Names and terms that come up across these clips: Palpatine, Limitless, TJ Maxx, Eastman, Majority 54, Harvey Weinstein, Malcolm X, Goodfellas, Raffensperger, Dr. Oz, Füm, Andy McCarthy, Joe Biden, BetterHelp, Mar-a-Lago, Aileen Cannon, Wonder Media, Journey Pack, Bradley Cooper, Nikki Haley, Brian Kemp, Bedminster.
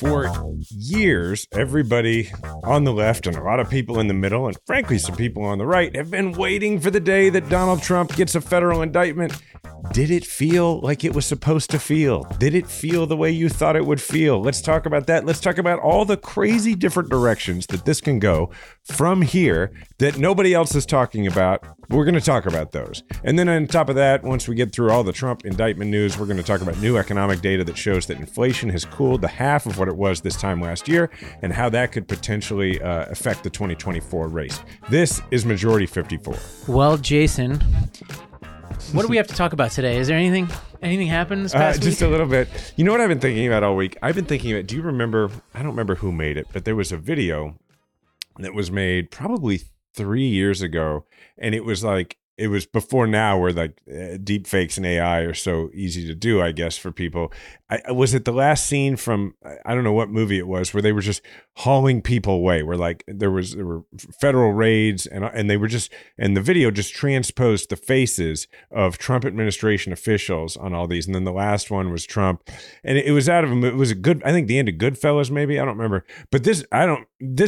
For years, everybody on the left and a lot of people in the middle, and frankly, some people on the right, have been waiting for the day that Donald Trump gets a federal indictment. Did it feel like it was supposed to feel? Did it feel the way you thought it would feel? Let's talk about that. Let's talk about all the crazy different directions that this can go from here that nobody else is talking about. We're going to talk about those. And then on top of that, once we get through all the Trump indictment news, we're going to talk about new economic data that shows that inflation has cooled to half of what it was this time last year and how that could potentially affect the 2024 race. This is Majority 54. Well, Jason, what do we have to talk about today? Is there anything happened this past week? Just a little bit. You know what I've been thinking about all week? I've been thinking about, do you remember, I don't remember who made it, but there was a video that was made probably 3 years ago, and it was like, it was before now where like deep fakes and AI are so easy to do, I guess, for people. Was it the last scene from, I don't know what movie it was, where they were just hauling people away, where like there were federal raids and they were just, and the video just transposed the faces of Trump administration officials on all these. And then the last one was Trump, and it was out of him. It was a good, I think the end of Goodfellas, maybe, I don't remember, but this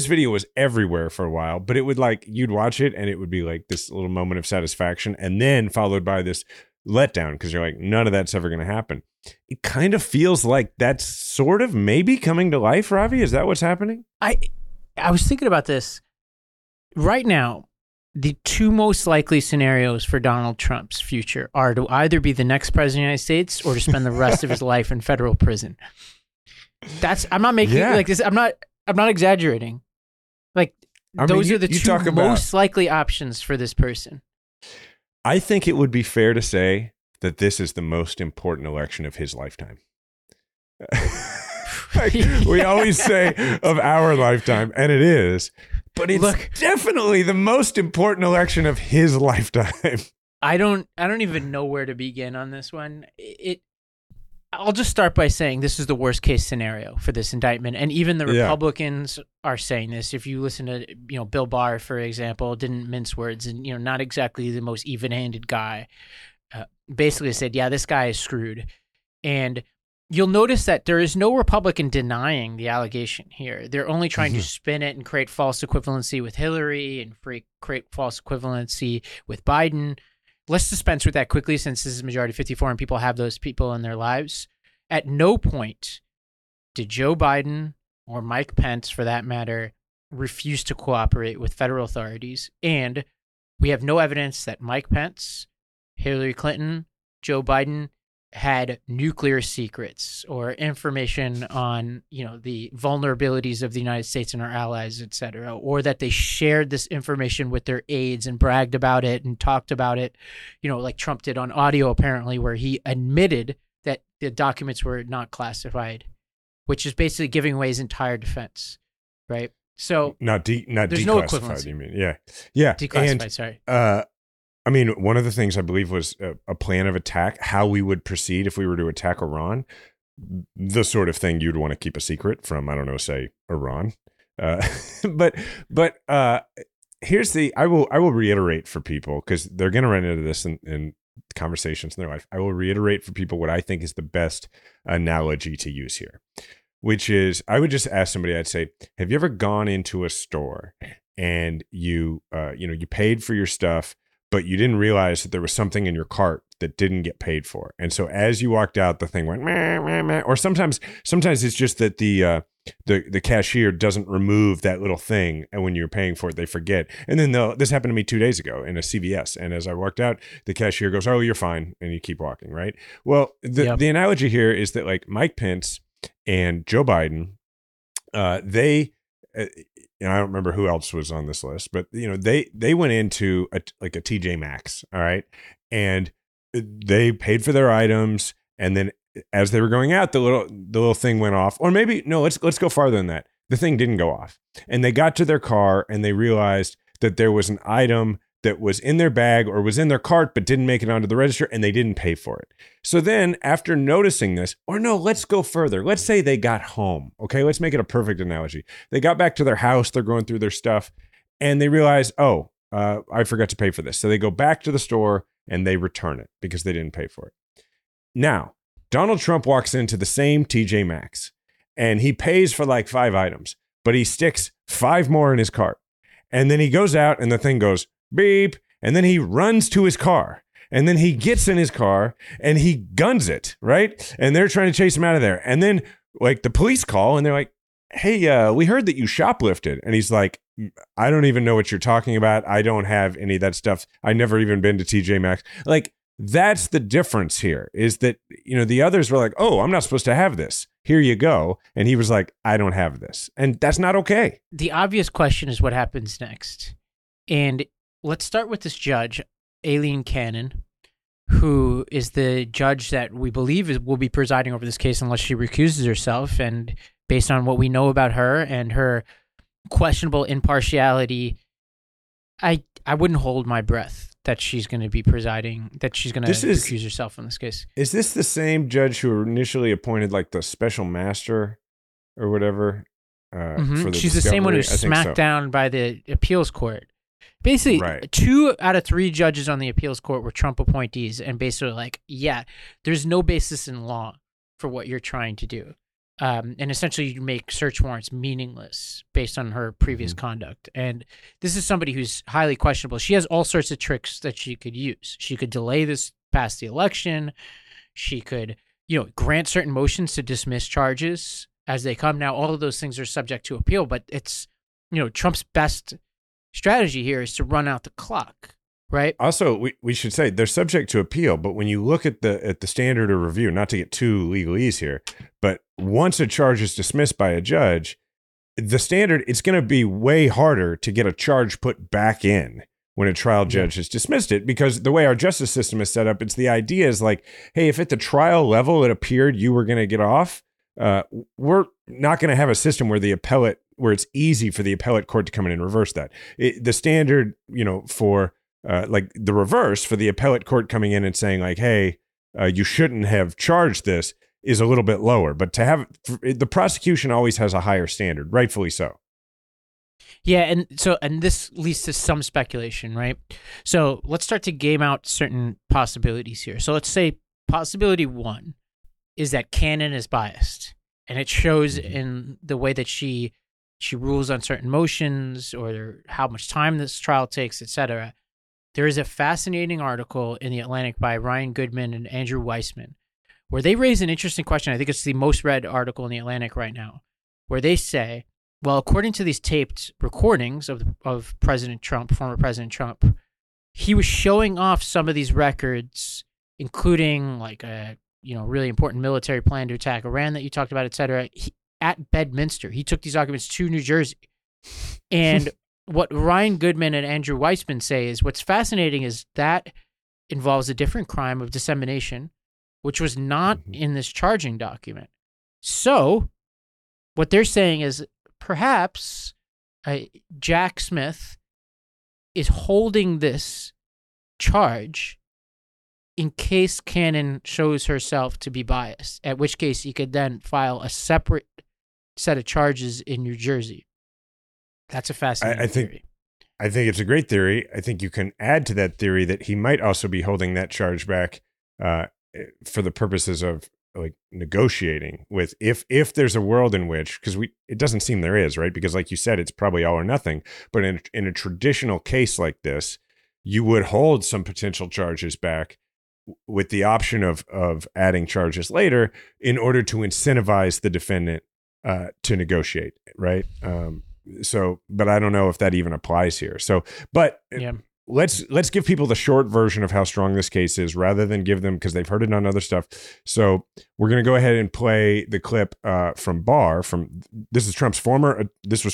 video was everywhere for a while, but it would like, you'd watch it and it would be like this little moment of satisfaction. And then followed by this letdown because you're like, none of that's ever going to happen. It kind of feels like that's sort of maybe coming to life, Ravi. Is that what's happening? I was thinking about this. Right now, the two most likely scenarios for Donald Trump's future are to either be the next president of the United States or to spend the rest of his life in federal prison. I'm not exaggerating. Like, those are the two most likely options for this person. I think it would be fair to say that this is the most important election of his lifetime. We always say of our lifetime, and it is, but it's definitely the most important election of his lifetime. I don't even know where to begin on this one. I'll just start by saying this is the worst case scenario for this indictment. And even the Republicans are saying this. If you listen to, Bill Barr, for example, didn't mince words and, not exactly the most even-handed guy, basically said, yeah, this guy is screwed. And you'll notice that there is no Republican denying the allegation here. They're only trying to spin it and create false equivalency with Hillary and create false equivalency with Biden. Let's dispense with that quickly, since this is Majority 54 and people have those people in their lives. At no point did Joe Biden or Mike Pence, for that matter, refuse to cooperate with federal authorities. And we have no evidence that Mike Pence, Hillary Clinton, Joe Biden had nuclear secrets or information on, the vulnerabilities of the United States and our allies, et cetera, or that they shared this information with their aides and bragged about it and talked about it, like Trump did on audio, apparently, where he admitted that the documents were not classified, which is basically giving away his entire defense, right? So not declassified, no, you mean? Yeah. Declassified, sorry. I mean, one of the things I believe was a plan of attack, how we would proceed if we were to attack Iran, the sort of thing you'd want to keep a secret from, I don't know, say Iran. But here's the, I will reiterate for people, because they're going to run into this in conversations in their life. I will reiterate for people what I think is the best analogy to use here, which is, I would just ask somebody, I'd say, have you ever gone into a store and you paid for your stuff, but you didn't realize that there was something in your cart that didn't get paid for. And so as you walked out, the thing went, meh, meh, meh. Or sometimes it's just that the cashier doesn't remove that little thing. And when you're paying for it, they forget. And then this happened to me 2 days ago in a CVS. And as I walked out, the cashier goes, oh, you're fine. And you keep walking, right? Well, the analogy here is that like Mike Pence and Joe Biden, and I don't remember who else was on this list, but they went into a TJ Maxx, all right, and they paid for their items, and then as they were going out, the little thing went off, or maybe no, let's go farther than that. The thing didn't go off, and they got to their car and they realized that there was an item that was in their bag or was in their cart but didn't make it onto the register, and they didn't pay for it. So then after noticing this, or no, let's go further. Let's say they got home, okay? Let's make it a perfect analogy. They got back to their house, they're going through their stuff, and they realize, I forgot to pay for this. So they go back to the store and they return it because they didn't pay for it. Now, Donald Trump walks into the same TJ Maxx and he pays for like 5 items, but he sticks 5 more in his cart. And then he goes out and the thing goes beep. And then he runs to his car. And then he gets in his car and he guns it, right? And they're trying to chase him out of there. And then like the police call and they're like, hey, we heard that you shoplifted. And he's like, I don't even know what you're talking about. I don't have any of that stuff. I never even been to TJ Maxx. Like, that's the difference here is that, you know, the others were like, oh, I'm not supposed to have this. Here you go. And he was like, I don't have this. And that's not okay. The obvious question is what happens next. And let's start with this judge, Aileen Cannon, who is the judge that we believe will be presiding over this case unless she recuses herself. And based on what we know about her and her questionable impartiality, I wouldn't hold my breath that she's going to be presiding, that she's going to recuse herself in this case. Is this the same judge who initially appointed like the special master or whatever? For the she's discovery? The same one who was smacked down by the appeals court. Basically, right. 2 out of 3 judges on the appeals court were Trump appointees and basically like, yeah, there's no basis in law for what you're trying to do. And essentially you make search warrants meaningless based on her previous conduct. And this is somebody who's highly questionable. She has all sorts of tricks that she could use. She could delay this past the election. She could, you know, grant certain motions to dismiss charges as they come. Now, all of those things are subject to appeal, but it's, you know, Trump's best strategy here is to run out the clock. Right. Also, we should say they're subject to appeal. But when you look at the standard of review, not to get too legalese here, but once a charge is dismissed by a judge, the standard, it's going to be way harder to get a charge put back in when a trial judge has dismissed it, because the way our justice system is set up, it's the idea is like, hey, if at the trial level it appeared you were going to get off, we're not going to have a system where the appellate, where it's easy for the appellate court to come in and reverse that. The standard, you know, for like the reverse for the appellate court coming in and saying like, hey, you shouldn't have charged this is a little bit lower. But to have the prosecution always has a higher standard, rightfully so. Yeah. And this leads to some speculation, right? So let's start to game out certain possibilities here. So let's say possibility 1 is that Cannon is biased, and it shows in the way that she rules on certain motions or how much time this trial takes, et cetera. There is a fascinating article in The Atlantic by Ryan Goodman and Andrew Weissman where they raise an interesting question. I think it's the most read article in The Atlantic right now, where they say, well, according to these taped recordings of President Trump, former President Trump, he was showing off some of these records, including like a, you know, really important military plan to attack Iran that you talked about, et cetera, at Bedminster. He took these documents to New Jersey. And what Ryan Goodman and Andrew Weissman say is what's fascinating is that involves a different crime of dissemination, which was not in this charging document. So what they're saying is perhaps Jack Smith is holding this charge in case Cannon shows herself to be biased, at which case he could then file a separate set of charges in New Jersey. That's a fascinating theory. I think it's a great theory. I think you can add to that theory that he might also be holding that charge back for the purposes of like negotiating with if there's a world in which, because it doesn't seem there is, right? Because like you said, it's probably all or nothing. But in a traditional case like this, you would hold some potential charges back with the option of adding charges later in order to incentivize the defendant to negotiate, right? So, but I don't know if that even applies here. So, but yeah. Let's give people the short version of how strong this case is rather than give them, because they've heard it on other stuff. So we're going to go ahead and play the clip from Barr this was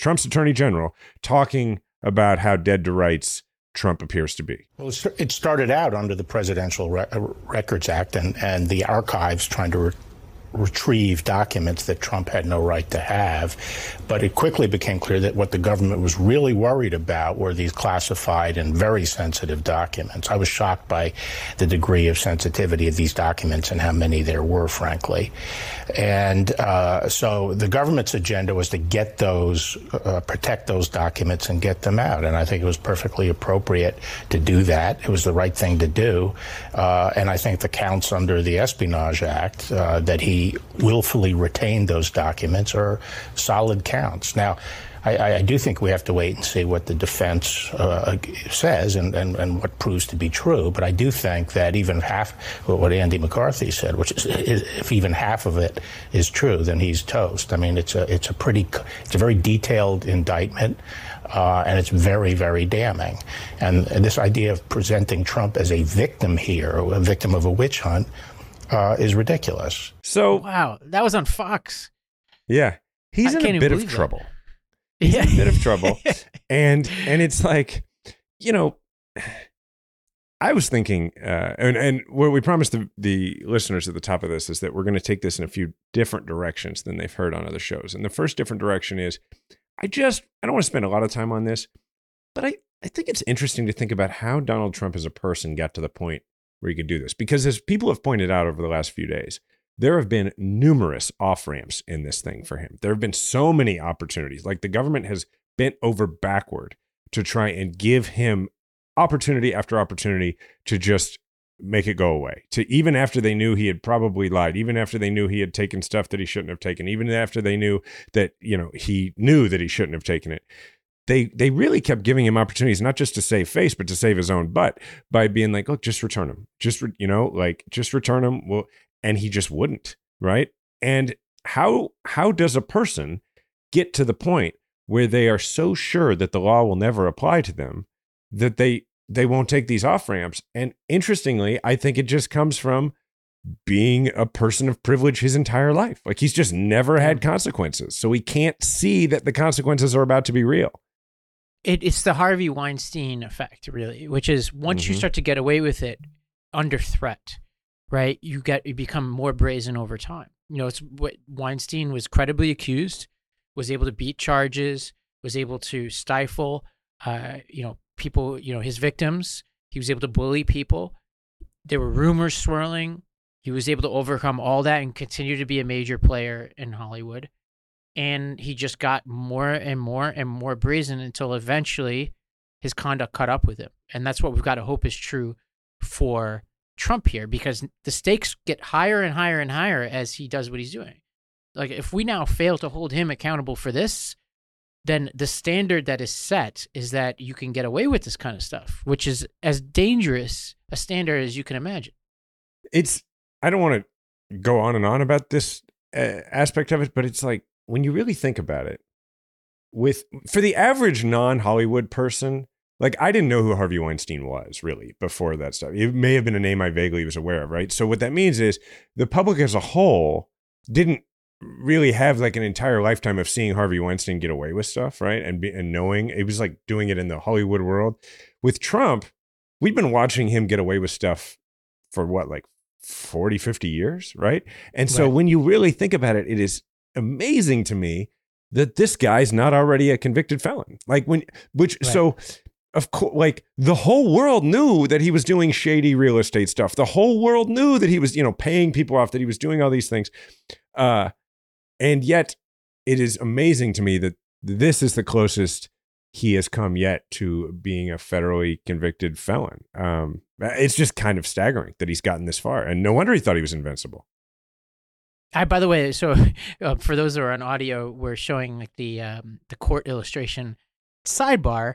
Trump's attorney general talking about how dead to rights Trump appears to be. Well, it started out under the Presidential Records Act and the archives trying to retrieve documents that Trump had no right to have. But it quickly became clear that what the government was really worried about were these classified and very sensitive documents. I was shocked by the degree of sensitivity of these documents and how many there were, frankly. And so the government's agenda was to get those, protect those documents and get them out. And I think it was perfectly appropriate to do that. It was the right thing to do. And I think the counts under the Espionage Act that he willfully retained those documents are solid counts. Now, I do think we have to wait and see what the defense says and what proves to be true. But I do think that even half what Andy McCarthy said, which is if even half of it is true, then he's toast. I mean, it's a very detailed indictment. And it's very, very damning. And this idea of presenting Trump as a victim here, a victim of a witch hunt, is ridiculous. So, wow, that was on Fox. Yeah. He's in a bit of trouble. Yeah. He's in a bit of trouble. And it's like, you know, I was thinking, and what we promised the listeners at the top of this is that we're going to take this in a few different directions than they've heard on other shows. And the first different direction is, I don't want to spend a lot of time on this, but I think it's interesting to think about how Donald Trump as a person got to the point where he could do this. Because as people have pointed out over the last few days, there have been numerous off-ramps in this thing for him. There have been so many opportunities. Like the government has bent over backward to try and give him opportunity after opportunity to just make it go away. To even after they knew he had probably lied, even after they knew he had taken stuff that he shouldn't have taken, even after they knew that, you know, he knew that he shouldn't have taken it. They really kept giving him opportunities, not just to save face, but to save his own butt by being like, look, just return him. Just return him. Well, and he just wouldn't. Right. And how does a person get to the point where they are so sure that the law will never apply to them that they won't take these off ramps? And interestingly, I think it just comes from being a person of privilege his entire life. Like he's just never had consequences. So he can't see that the consequences are about to be real. It's the Harvey Weinstein effect, really, which is once you start to get away with it under threat, right, you become more brazen over time. You know, it's what Weinstein was credibly accused, was able to beat charges, was able to stifle, people, you know, his victims. He was able to bully people. There were rumors swirling. He was able to overcome all that and continue to be a major player in Hollywood. And he just got more and more and more brazen until eventually his conduct caught up with him. And that's what we've got to hope is true for Trump here, because the stakes get higher and higher and higher as he does what he's doing. Like if we now fail to hold him accountable for this, then the standard that is set is that you can get away with this kind of stuff, which is as dangerous a standard as you can imagine. I don't want to go on and on about this aspect of it, but it's like when you really think about it, for the average non-Hollywood person, like I didn't know who Harvey Weinstein was really before that stuff. It may have been a name I vaguely was aware of, right? So what that means is the public as a whole didn't really have like an entire lifetime of seeing Harvey Weinstein get away with stuff, right? And knowing it was like doing it in the Hollywood world. With Trump, we've been watching him get away with stuff for what, like 40, 50 years, right? And so when you really think about it, it is amazing to me that this guy's not already a convicted felon. So of course, like the whole world knew that he was doing shady real estate stuff. The whole world knew that he was, you know, paying people off, that he was doing all these things. And yet it is amazing to me that this is the closest he has come yet to being a federally convicted felon. It's just kind of staggering that he's gotten this far. And no wonder he thought he was invincible. By the way, so for those that are on audio, we're showing like the court illustration sidebar.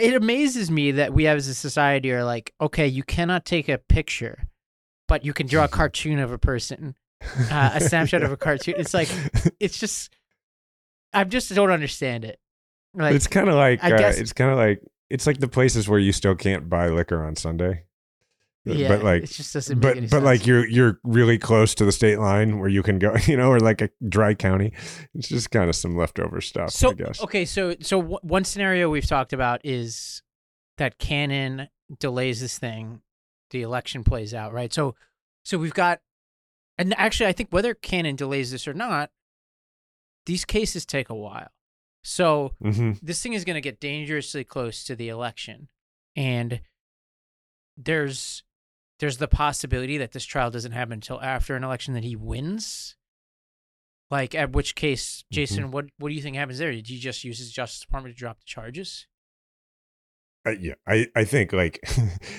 It amazes me that we as a society are like, okay, you cannot take a picture, but you can draw a cartoon of a person. A snapshot of a cartoon. It's like, it's just, I just don't understand it. Like, it's kind of like, it's like the places where you still can't buy liquor on Sunday. Yeah, but like, it just doesn't make any sense. But like you're really close to the state line where you can go, you know, or like a dry county. It's just kind of some leftover stuff, I guess. Okay, so one scenario we've talked about is that Cannon delays this thing, the election plays out, right? So we've got And actually, I think whether Cannon delays this or not, these cases take a while. So this thing is going to get dangerously close to the election. And there's the possibility that this trial doesn't happen until after an election that he wins. Like, at which case, Jason, what do you think happens there? Did he just use his Justice Department to drop the charges? Yeah, I think, like,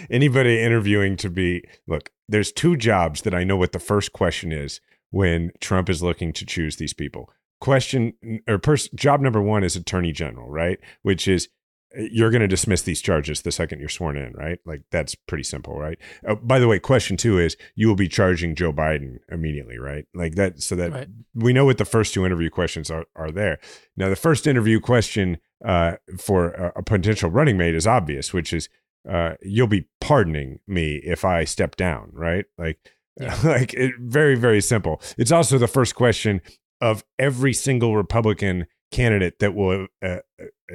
anybody interviewing to be, look, there's two jobs that I know what the first question is when Trump is looking to choose these people. Job number one is attorney general, right? Which is, you're going to dismiss these charges the second you're sworn in, right? Like, that's pretty simple, right? By the way, question two is, you will be charging Joe Biden immediately, right? Like that, so that we know what the first two interview questions are there. Now, the first interview question for a potential running mate is obvious, which is, you'll be pardoning me if I step down, right? Like, like it, very, very simple. It's also the first question of every single Republican candidate that will at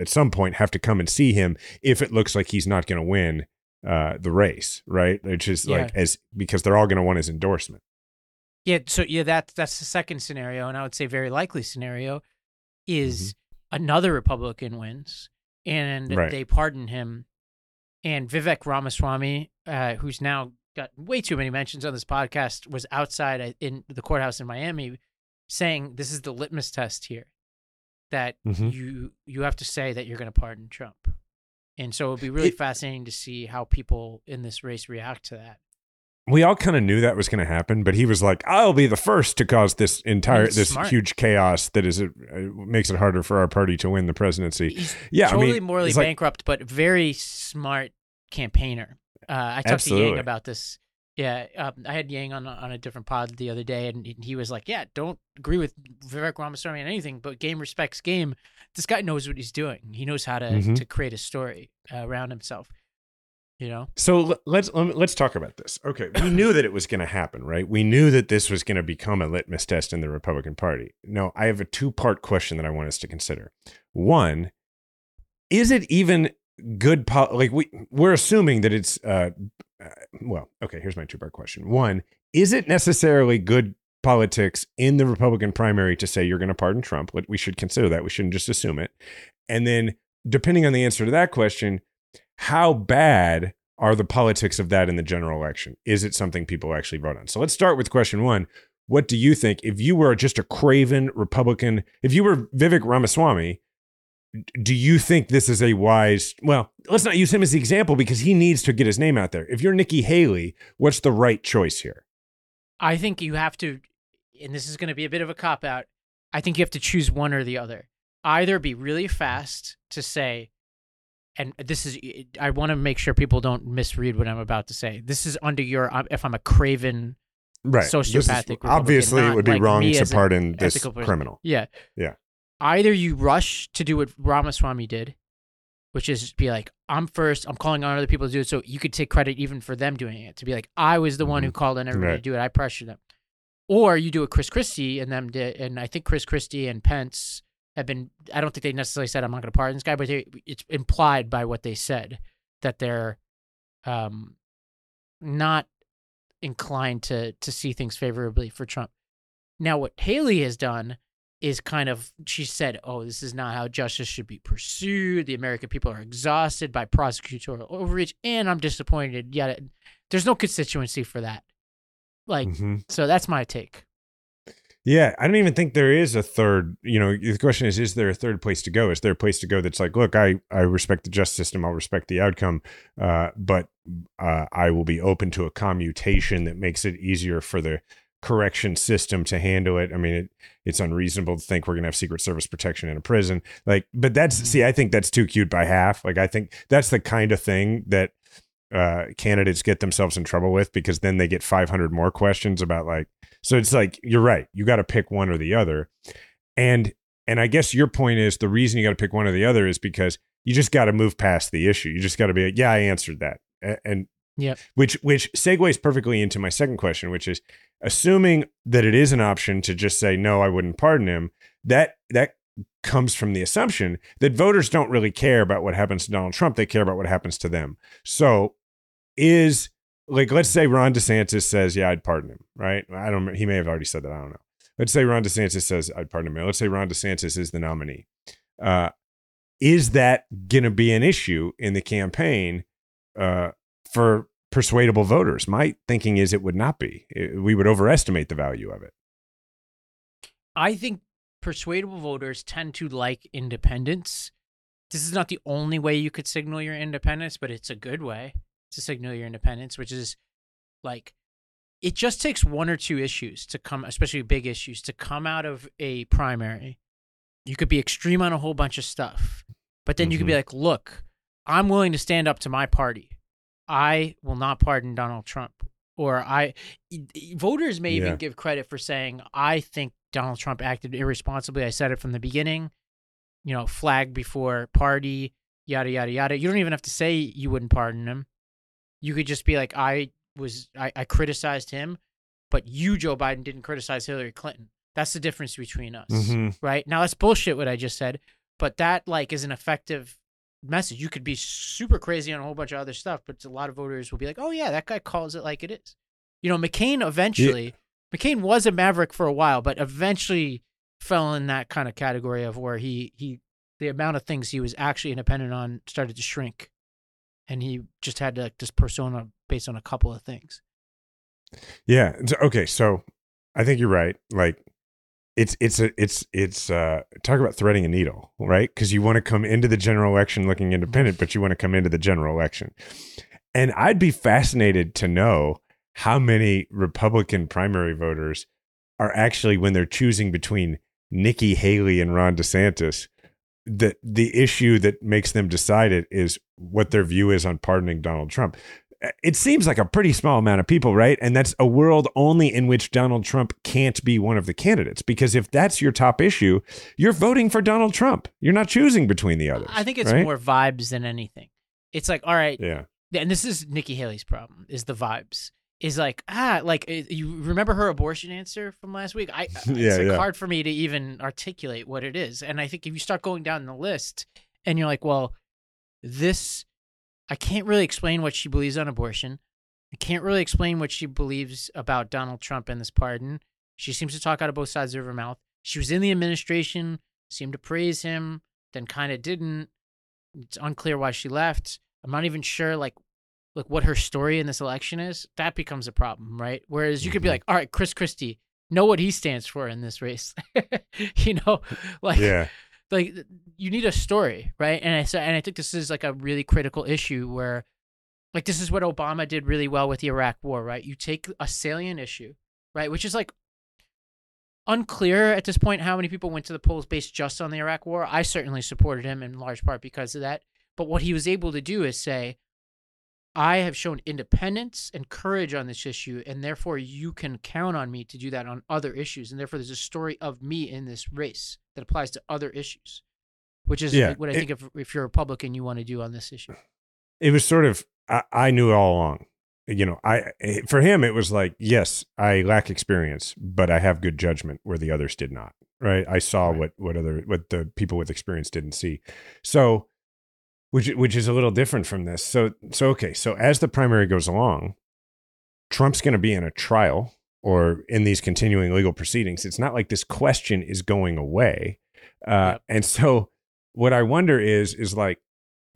some point have to come and see him if it looks like he's not going to win the race, right? Which is like, as because they're all going to want his endorsement. Yeah. So yeah, that's the second scenario, and I would say very likely scenario is another Republican wins and they pardon him, and Vivek Ramaswamy, who's now got way too many mentions on this podcast, was outside in the courthouse in Miami saying this is the litmus test here. That you have to say that you're going to pardon Trump. And so it'll be really fascinating to see how people in this race react to that. We all kind of knew that was going to happen, but he was like, I'll be the first to cause this entire, huge chaos that is, makes it harder for our party to win the presidency. He's totally morally bankrupt, but very smart campaigner. I talked to Yang about this. Yeah, I had Yang on a different pod the other day, and he was like, yeah, don't agree with Vivek Ramaswamy on anything, but game respects game. This guy knows what he's doing. He knows how to create a story around himself, you know? So let's talk about this. Okay, we knew that it was going to happen, right? We knew that this was going to become a litmus test in the Republican Party. Now, I have a two-part question that I want us to consider. One, is it even good? We're assuming that it's... here's my two-part question. One, is it necessarily good politics in the Republican primary to say you're going to pardon Trump? We should consider that. We shouldn't just assume it. And then, depending on the answer to that question, how bad are the politics of that in the general election? Is it something people actually vote on? So let's start with question one. What do you think? If you were just a craven Republican, if you were Vivek Ramaswamy, do you think this is a wise... Well, let's not use him as the example because he needs to get his name out there. If you're Nikki Haley, what's the right choice here? I think you have to, and this is going to be a bit of a cop-out, I think you have to choose one or the other. Either be really fast to say, and this is... I want to make sure people don't misread what I'm about to say. This is under your... If I'm a craven... Right. Sociopathic. Obviously, it would be like wrong to pardon this criminal. Yeah. Yeah. Either you rush to do what Ramaswamy did, which is be like, I'm first, I'm calling on other people to do it, so you could take credit even for them doing it, to be like, I was the one who called on everybody to do it, I pressured them. Or you do what Chris Christie and them did, and I think Chris Christie and Pence have been, I don't think they necessarily said, I'm not going to pardon this guy, but it's implied by what they said, that they're not inclined to see things favorably for Trump. Now, what Haley has done is kind of, she said, this is not how justice should be pursued. The American people are exhausted by prosecutorial overreach, and I'm disappointed. Yet there's no constituency for that. So that's my take. Yeah, I don't even think there is a third, the question is there a third place to go? Is there a place to go that's like, look, I respect the justice system, I'll respect the outcome, but I will be open to a commutation that makes it easier for the correction system to handle it. I mean, it's unreasonable to think we're going to have Secret Service protection in a prison. But that's, I think that's too cute by half. I think that's the kind of thing that candidates get themselves in trouble with, because then they get 500 more questions about so it's like, you're right. You got to pick one or the other. And I guess your point is the reason you got to pick one or the other is because you just got to move past the issue. You just got to be like, yeah, I answered that. Yeah, which segues perfectly into my second question, which is, assuming that it is an option to just say, no, I wouldn't pardon him, that comes from the assumption that voters don't really care about what happens to Donald Trump. They care about what happens to them. So is like, let's say Ron DeSantis says, yeah, I'd pardon him, right? I don't, he may have already said that. I don't know. Let's say Ron DeSantis says, I'd pardon him. Let's say Ron DeSantis is the nominee. Is that going to be an issue in the campaign for persuadable voters? My thinking is it would not be. We would overestimate the value of it. I think persuadable voters tend to like independence. This is not the only way you could signal your independence, but it's a good way to signal your independence, which is like, it just takes one or two issues to come, especially big issues, to come out of a primary. You could be extreme on a whole bunch of stuff, but then you could be like, look, I'm willing to stand up to my party. I will not pardon Donald Trump. Or voters may even give credit for saying, I think Donald Trump acted irresponsibly. I said it from the beginning, you know, flag before party, yada, yada, yada. You don't even have to say you wouldn't pardon him. You could just be like, I criticized him, but you, Joe Biden, didn't criticize Hillary Clinton. That's the difference between us, right? Now, that's bullshit what I just said, but that like is an effective message. You could be super crazy on a whole bunch of other stuff, but a lot of voters will be like, oh yeah, that guy calls it like it is. You know, McCain eventually, McCain was a maverick for a while, but eventually fell in that kind of category of where he the amount of things he was actually independent on started to shrink. And he just had like this persona based on a couple of things. Yeah. Okay. So I think you're right. Like it's talk about threading a needle, right? Because you want to come into the general election looking independent, but you want to come into the general election. And I'd be fascinated to know how many Republican primary voters are actually, when they're choosing between Nikki Haley and Ron DeSantis, the issue that makes them decide it is what their view is on pardoning Donald Trump. It seems like a pretty small amount of people, right? And that's a world only in which Donald Trump can't be one of the candidates, because if that's your top issue, you're voting for Donald Trump. You're not choosing between the others. I think it's more vibes than anything. It's like, all right, and this is Nikki Haley's problem, is the vibes. Is like, like, you remember her abortion answer from last week? It's hard for me to even articulate what it is. And I think if you start going down the list and you're like, well, this, I can't really explain what she believes on abortion. I can't really explain what she believes about Donald Trump and this pardon. She seems to talk out of both sides of her mouth. She was in the administration, seemed to praise him, then kind of didn't. It's unclear why she left. I'm not even sure, like what her story in this election is. That becomes a problem, right? Whereas you could be like, all right, Chris Christie, know what he stands for in this race. You know, like, like you need a story, right? And I think this is like a really critical issue where, like, this is what Obama did really well with the Iraq war, right? You take a salient issue, right? Which is like unclear at this point how many people went to the polls based just on the Iraq war. I certainly supported him in large part because of that. But what he was able to do is say, I have shown independence and courage on this issue, and therefore you can count on me to do that on other issues. And therefore there's a story of me in this race that applies to other issues, which is what I think if you're a Republican, you want to do on this issue. It was sort of, I knew all along, you know, for him, it was like, yes, I lack experience, but I have good judgment where the others did not. Right. I saw what the people with experience didn't see. So, which is a little different from this. So okay, so as the primary goes along, Trump's going to be in a trial or in these continuing legal proceedings. It's not like this question is going away. And so what I wonder is like,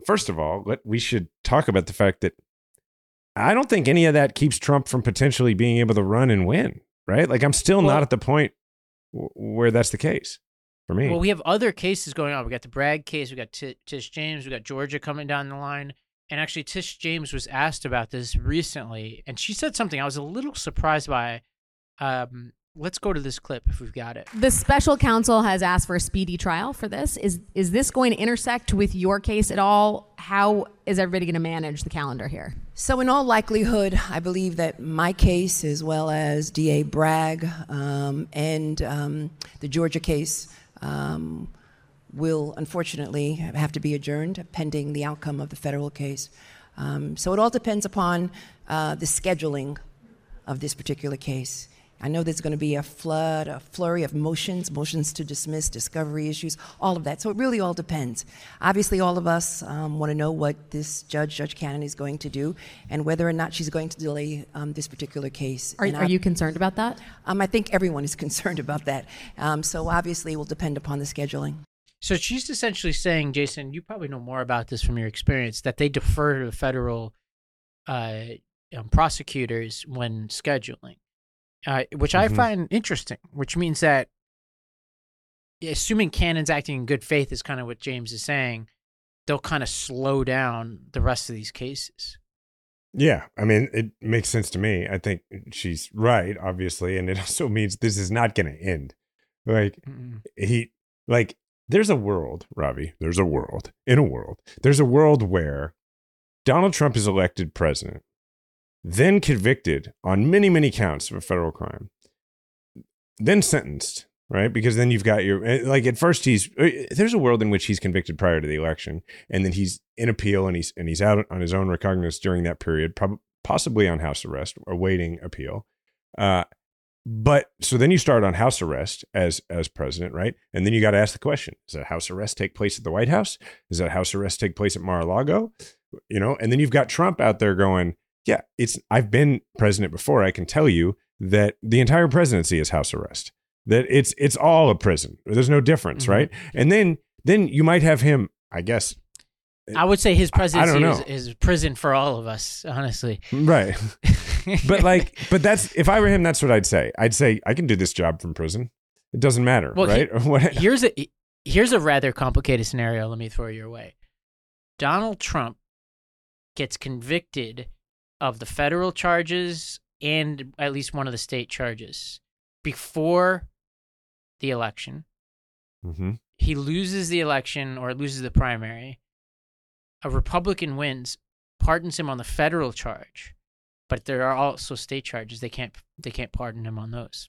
first of all, we should talk about the fact that I don't think any of that keeps Trump from potentially being able to run and win, right? Like, I'm still not at the point where that's the case. For me. Well, we have other cases going on. We got the Bragg case. We got Tish James. We got Georgia coming down the line. And actually, Tish James was asked about this recently, and she said something I was a little surprised by. Let's go to this clip if we've got it. The special counsel has asked for a speedy trial for this. Is this going to intersect with your case at all? How is everybody going to manage the calendar here? So in all likelihood, I believe that my case, as well as DA Bragg and the Georgia case, will unfortunately have to be adjourned pending the outcome of the federal case. So it all depends upon the scheduling of this particular case. I know there's going to be a flurry of motions to dismiss, discovery issues, all of that. So it really all depends. Obviously, all of us want to know what this Judge Cannon is going to do and whether or not she's going to delay this particular case. Are you concerned about that? I think everyone is concerned about that. So obviously, it will depend upon the scheduling. So she's essentially saying, Jason, you probably know more about this from your experience, that they defer to federal prosecutors when scheduling. Which I find interesting, which means that assuming Cannon's acting in good faith is kind of what James is saying, they'll kind of slow down the rest of these cases. Yeah, I mean, it makes sense to me. I think she's right, obviously, and it also means this is not going to end. There's a world, Ravi, there's a world where Donald Trump is elected president, then convicted on many, many counts of a federal crime, then sentenced, right? Because then you've got at first there's a world in which he's convicted prior to the election, and then he's in appeal and he's out on his own recognizance during that period, possibly on house arrest, awaiting appeal. But so then you start on house arrest as president, right? And then you got to ask the question, does that house arrest take place at the White House? Does that house arrest take place at Mar-a-Lago? And then you've got Trump out there going, yeah, I've been president before. I can tell you that the entire presidency is house arrest. That it's all a prison. There's no difference, right? And then you might have him, I guess. I would say his presidency is prison for all of us, honestly. Right. But that's, if I were him, that's what I'd say. I'd say I can do this job from prison. It doesn't matter, right? Here's a rather complicated scenario. Let me throw your way. Donald Trump gets convicted of the federal charges and at least one of the state charges before the election. He loses the election or loses the primary. A Republican wins, pardons him on the federal charge, but there are also state charges. They can't pardon him on those.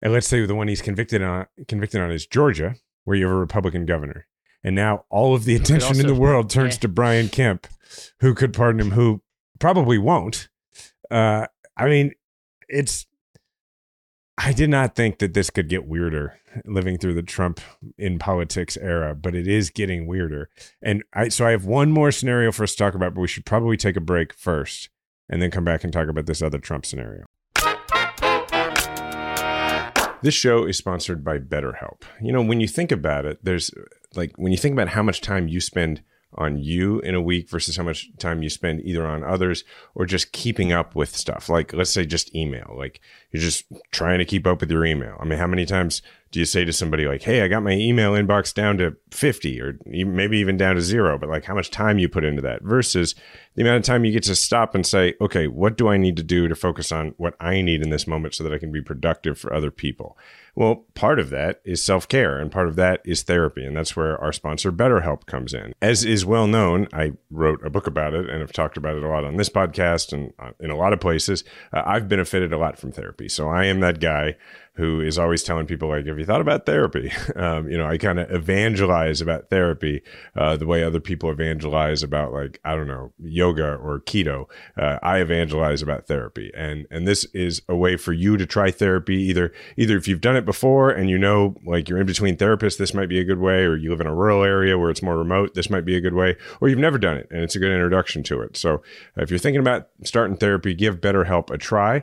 And let's say the one he's convicted on is Georgia, where you have a Republican governor. And now all of the attention in the world turns to Brian Kemp, who could pardon him, who probably won't. I did not think that this could get weirder living through the Trump in politics era, but it is getting weirder. And I have one more scenario for us to talk about, but we should probably take a break first and then come back and talk about this other Trump scenario. This show is sponsored by BetterHelp. When you think about it, when you think about how much time you spend on you in a week versus how much time you spend either on others or just keeping up with stuff. Like, let's say just email, like you're just trying to keep up with your email. I mean, how many times do you say to somebody like, hey, I got my email inbox down to 50 or maybe even down to 0, but like how much time you put into that versus the amount of time you get to stop and say, okay, what do I need to do to focus on what I need in this moment so that I can be productive for other people? Well, part of that is self-care and part of that is therapy. And that's where our sponsor BetterHelp comes in. As is well known, I wrote a book about it and I've talked about it a lot on this podcast and in a lot of places. I've benefited a lot from therapy. So I am that guy who is always telling people, like, have you thought about therapy? I kind of evangelize about therapy the way other people evangelize about, like, I don't know, yoga or keto. I evangelize about therapy. And this is a way for you to try therapy, either if you've done it before and you're in between therapists, this might be a good way, or you live in a rural area where it's more remote, this might be a good way, or you've never done it and it's a good introduction to it. So if you're thinking about starting therapy, give BetterHelp a try.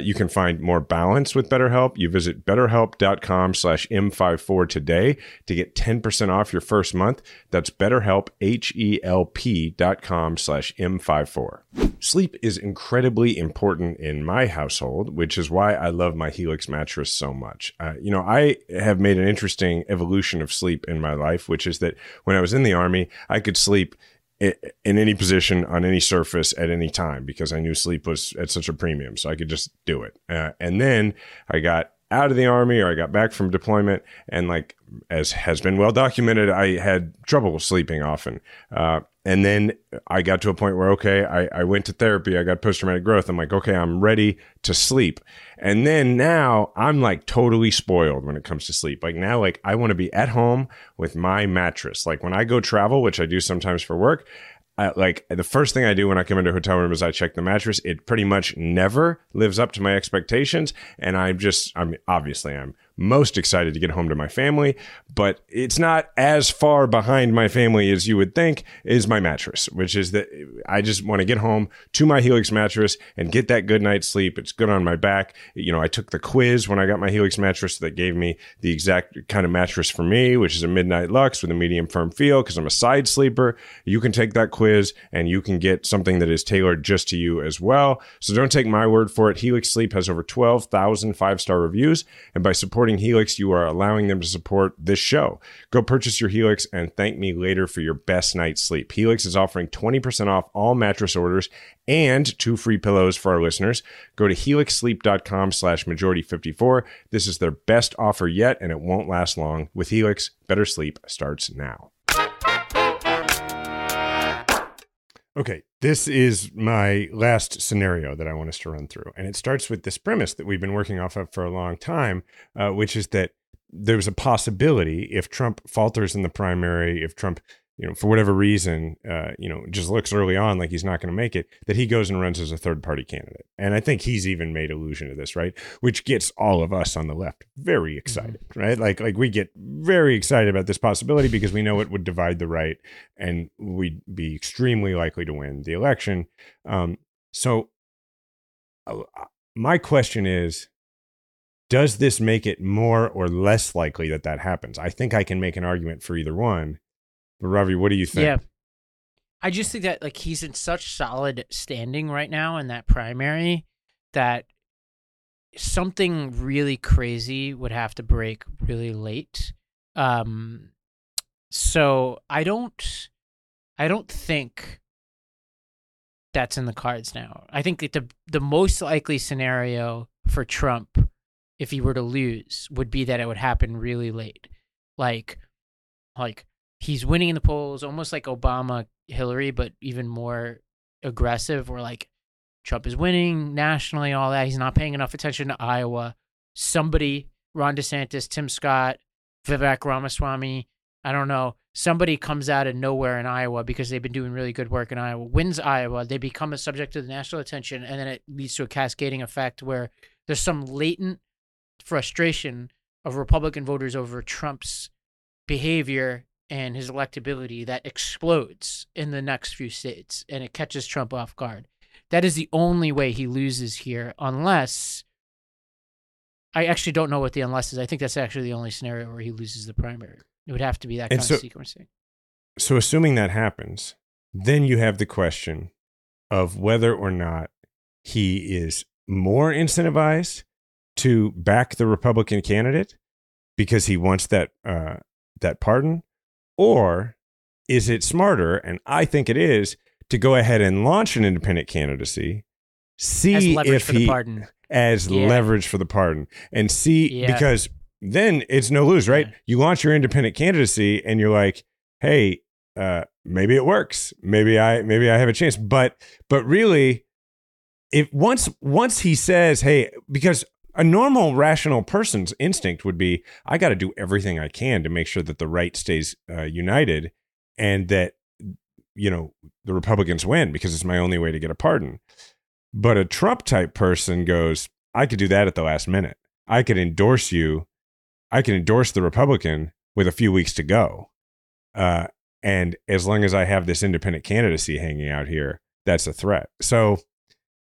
You can find more balance with BetterHelp. You visit BetterHelp.com/M54 today to get 10% off your first month. That's BetterHelp, HELP.com/M54. Sleep is incredibly important in my household, which is why I love my Helix mattress so much. I have made an interesting evolution of sleep in my life, which is that when I was in the Army, I could sleep in any position on any surface at any time because I knew sleep was at such a premium. So I could just do it. And then I got out of the Army, or I got back from deployment, and like, as has been well documented, I had trouble sleeping often. And then I got to a point where, I went to therapy. I got post-traumatic growth. I'm like, okay, I'm ready to sleep. And then now I'm like totally spoiled when it comes to sleep. Like now, like I want to be at home with my mattress. Like when I go travel, which I do sometimes for work, Like the first thing I do when I come into a hotel room is I check the mattress. It pretty much never lives up to my expectations. And I'm most excited to get home to my family, but it's not as far behind my family as you would think is my mattress, which is that I just want to get home to my Helix mattress and get that good night's sleep. It's good on my back. You know, I took the quiz when I got my Helix mattress that gave me the exact kind of mattress for me, which is a midnight luxe with a medium firm feel because I'm a side sleeper. You can take that quiz and you can get something that is tailored just to you as well. So don't take my word for it. Helix Sleep has over 12,000 5-star reviews. And by supporting Helix, you are allowing them to support this show. Go purchase your Helix and thank me later for your best night's sleep. Helix is offering 20% off all mattress orders and 2 free pillows for our listeners. Go to helixsleep.com/majority54. This is their best offer yet, and it won't last long. With Helix, better sleep starts now. Okay, this is my last scenario that I want us to run through. And it starts with this premise that we've been working off of for a long time, which is that there's a possibility if Trump falters in the primary, if Trump, for whatever reason, just looks early on like he's not going to make it, that he goes and runs as a third party candidate. And I think he's even made allusion to this, right? Which gets all of us on the left very excited, right? Like we get very excited about this possibility because we know it would divide the right and we'd be extremely likely to win the election. So my question is, does this make it more or less likely that that happens? I think I can make an argument for either one. But Ravi, what do you think? Yeah, I just think that he's in such solid standing right now in that primary that something really crazy would have to break really late. So I don't think that's in the cards now. I think that the most likely scenario for Trump, if he were to lose, would be that it would happen really late, like. He's winning in the polls, almost like Obama, Hillary, but even more aggressive, where Trump is winning nationally, all that. He's not paying enough attention to Iowa. Somebody, Ron DeSantis, Tim Scott, Vivek Ramaswamy, I don't know. Somebody comes out of nowhere in Iowa because they've been doing really good work in Iowa, wins Iowa. They become a subject of the national attention, and then it leads to a cascading effect where there's some latent frustration of Republican voters over Trump's behavior and his electability that explodes in the next few states, and it catches Trump off guard. That is the only way he loses here, unless I actually don't know what the unless is. I think that's actually the only scenario where he loses the primary. It would have to be that kind of sequencing. So assuming that happens, then you have the question of whether or not he is more incentivized to back the Republican candidate because he wants that pardon, or is it smarter, and I think it is, to go ahead and launch an independent candidacy, see if he as leverage for the pardon, and see because then it's no lose, right? Yeah. You launch your independent candidacy, and you're like, hey, maybe it works, maybe I have a chance, but really, if once he says, hey, because a normal, rational person's instinct would be, I got to do everything I can to make sure that the right stays united and that, the Republicans win because it's my only way to get a pardon. But a Trump-type person goes, I could do that at the last minute. I could endorse you. I can endorse the Republican with a few weeks to go. And as long as I have this independent candidacy hanging out here, that's a threat. So...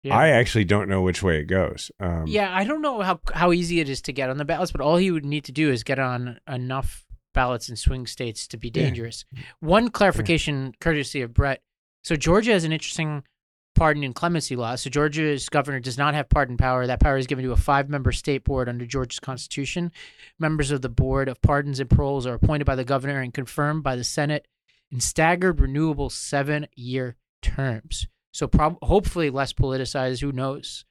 yeah. I actually don't know which way it goes. I don't know how easy it is to get on the ballots, but all he would need to do is get on enough ballots in swing states to be dangerous. Yeah. One clarification, courtesy of Brett. So Georgia has an interesting pardon and clemency law. So Georgia's governor does not have pardon power. That power is given to a 5-member state board under Georgia's constitution. Members of the board of pardons and paroles are appointed by the governor and confirmed by the Senate in staggered, renewable 7-year terms. So hopefully less politicized, who knows?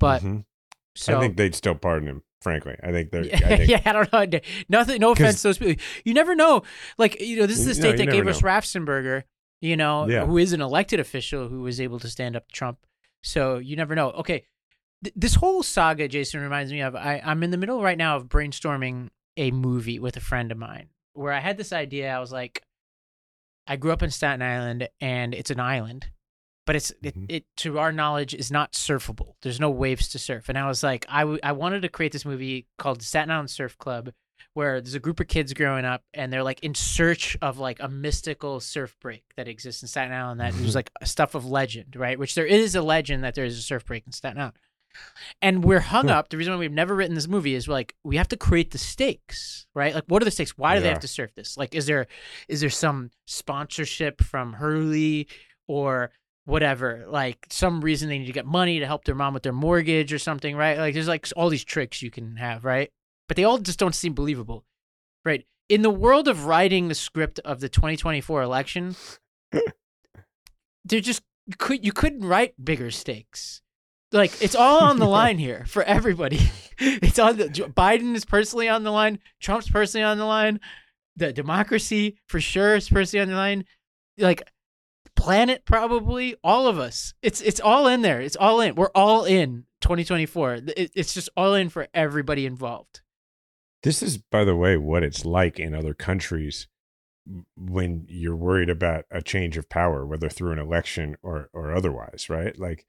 But so I think they'd still pardon him, frankly. I don't know. Nothing, no offense to those people. You never know. This is the state that gave us Raffensperger, who is an elected official who was able to stand up to Trump. So you never know. Okay. This whole saga, Jason, reminds me of, I'm in the middle right now of brainstorming a movie with a friend of mine where I had this idea. I was like, I grew up in Staten Island, and it's an island, but it to our knowledge is not surfable. There's no waves to surf. And I was like, I wanted to create this movie called Staten Island Surf Club, where there's a group of kids growing up and they're like in search of like a mystical surf break that exists in Staten Island, that was like stuff of legend, right? Which there is a legend that there is a surf break in Staten Island. And we're hung up. The reason why we've never written this movie is like, we have to create the stakes, right? Like, what are the stakes? Why do they have to surf this? Like, is there some sponsorship from Hurley or whatever, like some reason they need to get money to help their mom with their mortgage or something, right? Like there's like all these tricks you can have, right? But they all just don't seem believable, right? In the world of writing the script of the 2024 election, you couldn't write bigger stakes. Like, it's all on the line here for everybody. It's on Biden is personally on the line. Trump's personally on the line. The democracy for sure is personally on the line. Like, planet probably, all of us. It's all in there. It's all in. We're all in 2024. It's just all in for everybody involved. This is, by the way, what it's like in other countries when you're worried about a change of power, whether through an election or otherwise, right? Like,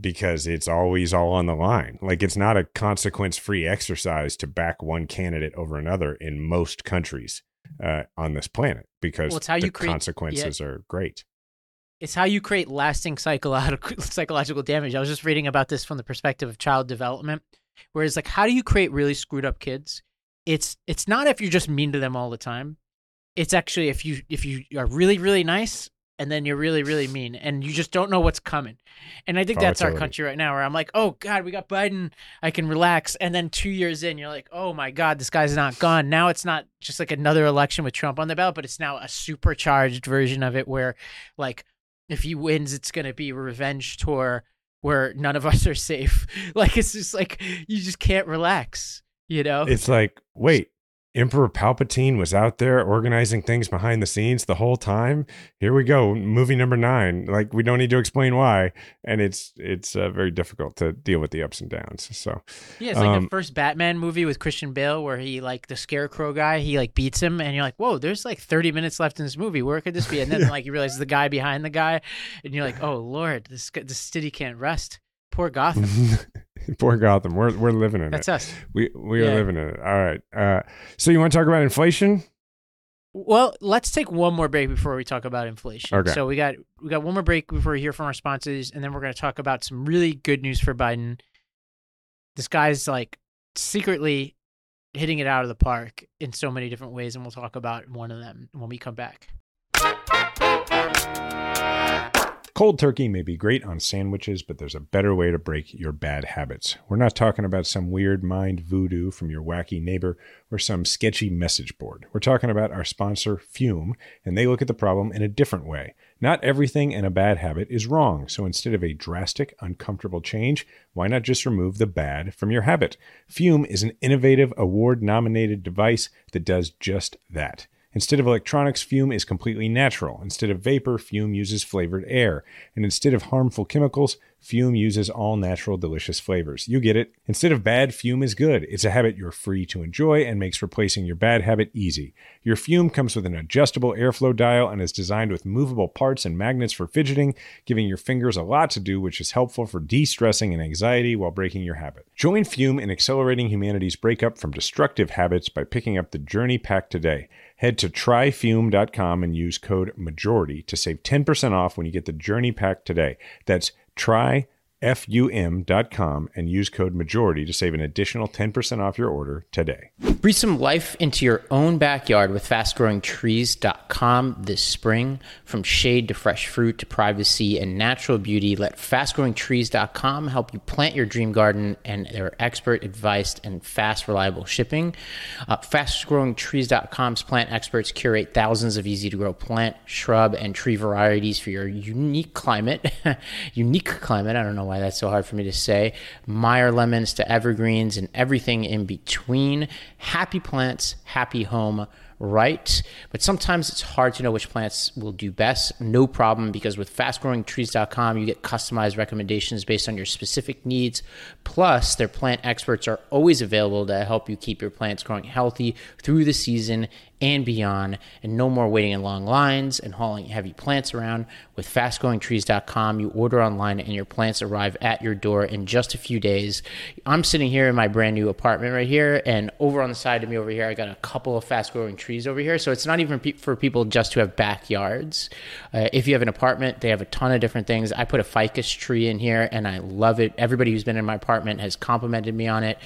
because it's always all on the line. Like, it's not a consequence-free exercise to back one candidate over another in most countries on this planet, because consequences are great. It's how you create lasting psychological damage. I was just reading about this from the perspective of child development, whereas like, how do you create really screwed up kids? It's not if you're just mean to them all the time. It's actually if you are really, really nice, and then you're really, really mean, and you just don't know what's coming. And I think that's our country right now, where I'm like, oh God, we got Biden, I can relax. And then 2 years in, you're like, oh my God, this guy's not gone. Now it's not just like another election with Trump on the ballot, but it's now a supercharged version of it, where like, if he wins, it's going to be a revenge tour where none of us are safe. Like, it's just like, you just can't relax, you know? It's like, wait, Emperor Palpatine was out there organizing things behind the scenes the whole time. Here we go, movie number 9. Like, we don't need to explain why, and it's very difficult to deal with the ups and downs. So yeah, it's like the first Batman movie with Christian Bale, where he, like, the Scarecrow guy, he like beats him, and you're like, whoa, there's like 30 minutes left in this movie. Where could this be? And then like you realize the guy behind the guy, and you're like, oh Lord, this city can't rest. Poor Gotham. Poor Gotham. We're living in it. That's us. We are living in it. All right. So you want to talk about inflation? Well, let's take one more break before we talk about inflation. Okay. So we got one more break before we hear from our sponsors, and then we're going to talk about some really good news for Biden. This guy's like secretly hitting it out of the park in so many different ways, and we'll talk about one of them when we come back. Cold turkey may be great on sandwiches, but there's a better way to break your bad habits. We're not talking about some weird mind voodoo from your wacky neighbor or some sketchy message board. We're talking about our sponsor, Füm, and they look at the problem in a different way. Not everything in a bad habit is wrong, so instead of a drastic, uncomfortable change, why not just remove the bad from your habit? Füm is an innovative, award-nominated device that does just that. Instead of electronics, Füm is completely natural. Instead of vapor, Füm uses flavored air. And instead of harmful chemicals, Füm uses all-natural, delicious flavors. You get it. Instead of bad, Füm is good. It's a habit you're free to enjoy and makes replacing your bad habit easy. Your Füm comes with an adjustable airflow dial and is designed with movable parts and magnets for fidgeting, giving your fingers a lot to do, which is helpful for de-stressing and anxiety while breaking your habit. Join Füm in accelerating humanity's breakup from destructive habits by picking up the Journey Pack today. Head to tryfume.com and use code MAJORITY to save 10% off when you get the Journey Pack today. That's tryfum.com and use code MAJORITY to save an additional 10% off your order today. Breathe some life into your own backyard with FastGrowingTrees.com this spring. From shade to fresh fruit to privacy and natural beauty, let FastGrowingTrees.com help you plant your dream garden, and their expert advice and fast, reliable shipping. FastGrowingTrees.com's plant experts curate thousands of easy-to-grow plant, shrub, and tree varieties for your unique climate. I don't know why that's so hard for me to say. Meyer lemons to evergreens and everything in between. Happy plants, happy home. right. But sometimes it's hard to know which plants will do best. No problem, because with fastgrowingtrees.com, you get customized recommendations based on your specific needs. Plus, their plant experts are always available to help you keep your plants growing healthy through the season and beyond, and no more waiting in long lines and hauling heavy plants around. With FastGrowingTrees.com, you order online and your plants arrive at your door in just a few days. I'm sitting here in my brand new apartment right here, and over on the side of me over here, I got a couple of fast-growing trees over here, so it's not even for people just who have backyards. If you have an apartment, they have a ton of different things. I put a ficus tree in here, and I love it. Everybody who's been in my apartment has complimented me on it.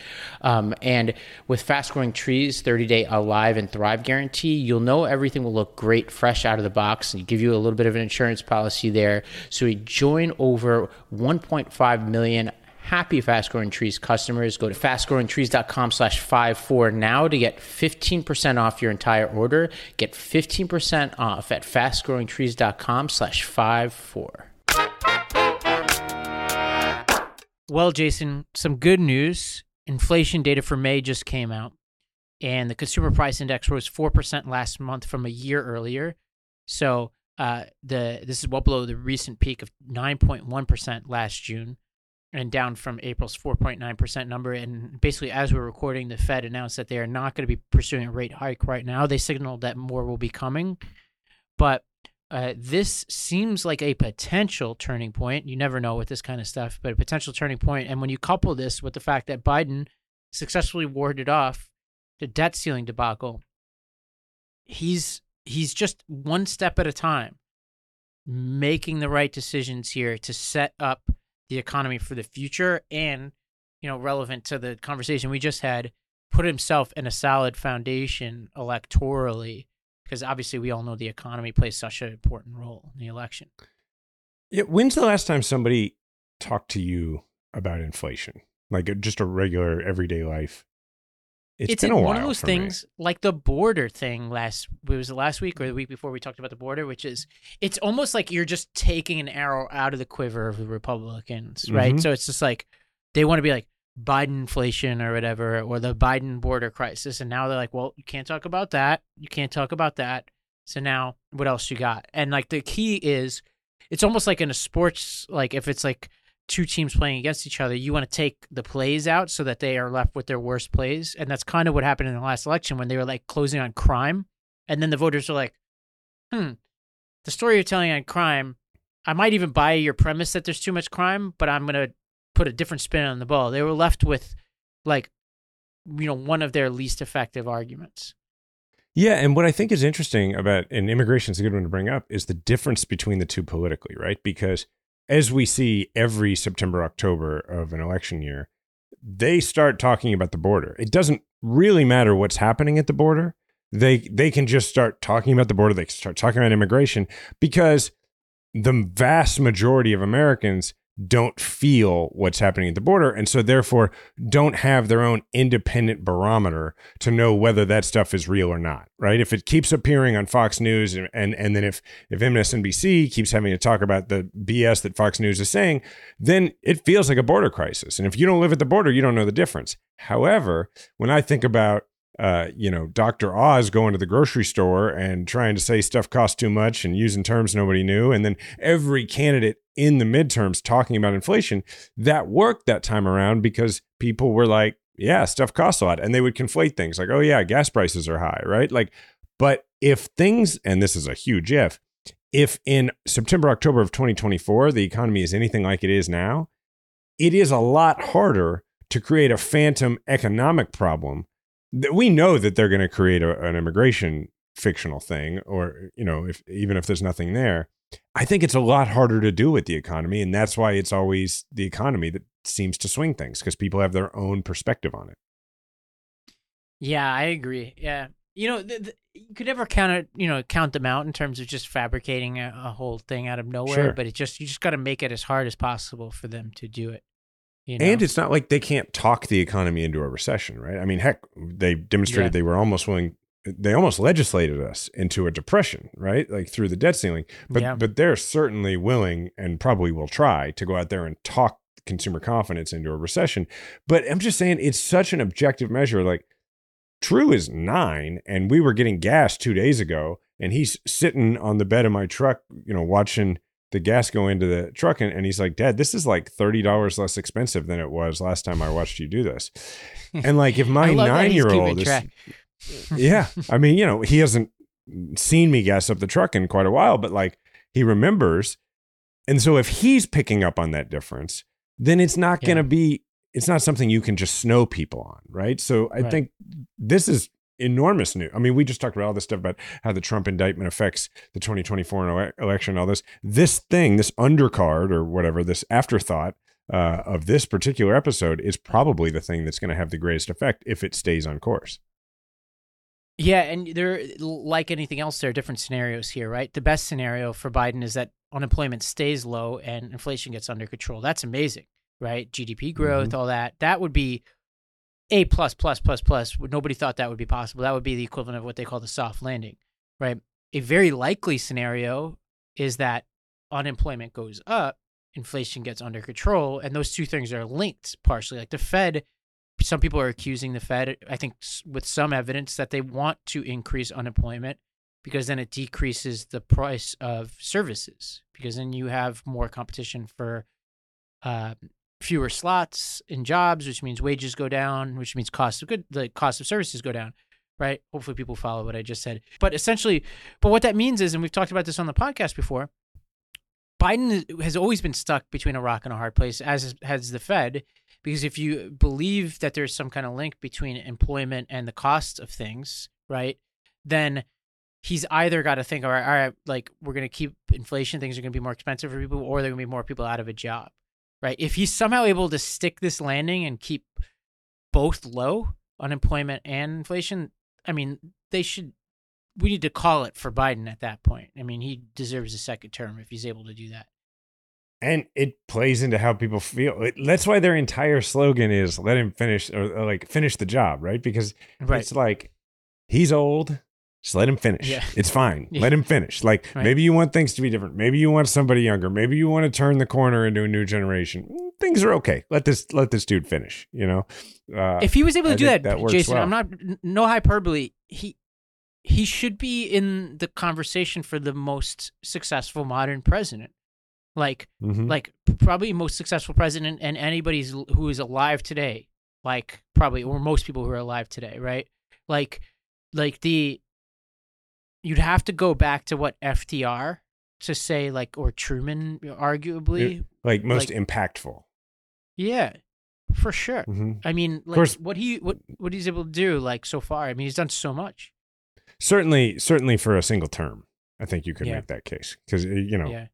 And with Fast-Growing Trees, 30-Day Alive and Thrive Guarantee, you'll know everything will look great fresh out of the box, and give you a little bit of an insurance policy there. So we join over 1.5 million happy Fast Growing Trees customers. Go to fastgrowingtrees.com/54 now to get 15% off your entire order. Get 15% off at fastgrowingtrees.com/54. Well, Jason, some good news. Inflation data for May just came out, and the consumer price index rose 4% last month from a year earlier. So this is well below the recent peak of 9.1% last June, and down from April's 4.9% number. And basically, as we're recording, the Fed announced that they are not going to be pursuing a rate hike right now. They signaled that more will be coming. But this seems like a potential turning point. You never know with this kind of stuff, but a potential turning point. And when you couple this with the fact that Biden successfully warded off the debt ceiling debacle, he's just one step at a time making the right decisions here to set up the economy for the future, and, you know, relevant to the conversation we just had, put himself in a solid foundation electorally, because obviously we all know the economy plays such an important role in the election. Yeah, when's the last time somebody talked to you about inflation? Like just a regular everyday life. It's been a while. One of those things, like the border thing last week or the week before, we talked about the border, which is, it's almost like you're just taking an arrow out of the quiver of the Republicans, right? Mm-hmm. So it's just like, they want to be like Biden inflation or whatever, or the Biden border crisis. And now they're like, well, you can't talk about that. You can't talk about that. So now what else you got? And like the key is, it's almost like in a sports, like if it's like two teams playing against each other, you want to take the plays out so that they are left with their worst plays. And that's kind of what happened in the last election when they were like closing on crime. And then the voters were like, the story you're telling on crime, I might even buy your premise that there's too much crime, but I'm going to put a different spin on the ball. They were left with like, you know, one of their least effective arguments. Yeah, and what I think is interesting about, and immigration is a good one to bring up, is the difference between the two politically, right? Because as we see every September, October of an election year, they start talking about the border. It doesn't really matter what's happening at the border. They can just start talking about the border. They can start talking about immigration, because the vast majority of Americans don't feel what's happening at the border, and so therefore don't have their own independent barometer to know whether that stuff is real or not, right? If it keeps appearing on Fox News, and then if MSNBC keeps having to talk about the BS that Fox News is saying, then it feels like a border crisis. And if you don't live at the border, you don't know the difference. However, when I think about Dr. Oz going to the grocery store and trying to say stuff costs too much and using terms nobody knew, and then every candidate in the midterms talking about inflation, that worked that time around because people were like, yeah, stuff costs a lot. And they would conflate things like, oh yeah, gas prices are high, right? Like, but if things, and this is a huge if in September, October of 2024, the economy is anything like it is now, it is a lot harder to create a phantom economic problem. We know that they're going to create an immigration fictional thing, or, you know, even if there's nothing there, I think it's a lot harder to do with the economy. And that's why it's always the economy that seems to swing things, because people have their own perspective on it. Yeah, I agree. Yeah. You know, you could never count them out in terms of just fabricating a whole thing out of nowhere, sure. But you just got to make it as hard as possible for them to do it. You know? And it's not like they can't talk the economy into a recession, right? I mean, heck, they demonstrated they were almost willing. They almost legislated us into a depression, right? Like through the debt ceiling. But they're certainly willing, and probably will try to go out there and talk consumer confidence into a recession. But I'm just saying, it's such an objective measure. Like True is 9, and we were getting gas 2 days ago, and he's sitting on the bed of my truck, you know, watching the gas go into the truck, and he's like, Dad, this is like $30 less expensive than it was last time I watched you do this. And like, if my 9-year-old is, yeah, I mean, you know, he hasn't seen me gas up the truck in quite a while, but like, he remembers. And so if he's picking up on that difference, then it's not going to be, it's not something you can just snow people on, right? So I think this is enormous news. I mean, we just talked about all this stuff about how the Trump indictment affects the 2024 election and all this. This thing, this undercard or whatever, this afterthought of this particular episode is probably the thing that's going to have the greatest effect if it stays on course. Yeah, and there, like anything else, there are different scenarios here, right? The best scenario for Biden is that unemployment stays low and inflation gets under control. That's amazing, right? GDP growth, all that. That would be A++++. Nobody thought that would be possible. That would be the equivalent of what they call the soft landing, right? A very likely scenario is that unemployment goes up, inflation gets under control, and those two things are linked partially. Like the Fed, some people are accusing the Fed, I think with some evidence, that they want to increase unemployment because then it decreases the price of services, because then you have more competition for fewer slots in jobs, which means wages go down, which means the cost of services go down, right? Hopefully people follow what I just said. But essentially, what that means is, and we've talked about this on the podcast before, Biden has always been stuck between a rock and a hard place, as has the Fed. Because if you believe that there's some kind of link between employment and the cost of things, right, then he's either got to think, all right, like we're going to keep inflation, things are going to be more expensive for people, or there are going to be more people out of a job, right? If he's somehow able to stick this landing and keep both low, unemployment and inflation, I mean, we need to call it for Biden at that point. I mean, he deserves a second term if he's able to do that. And it plays into how people feel. That's why their entire slogan is "Let him finish," or like "Finish the job," right? Because it's like he's old, just let him finish. Yeah. It's fine. Yeah. Let him finish. Like maybe you want things to be different. Maybe you want somebody younger. Maybe you want to turn the corner into a new generation. Things are okay. Let this dude finish. You know, if he was able to do that Jason, well. I'm not no hyperbole. He should be in the conversation for the most successful modern president. Like, like probably most successful president and anybody who is alive today, like probably, or most people who are alive today, right? You'd have to go back to what FDR to say like, or Truman, arguably. Like most impactful. Yeah, for sure. I mean, like what he's able to do like so far, I mean, he's done so much. Certainly for a single term, I think you could make that case because, you know. Yeah.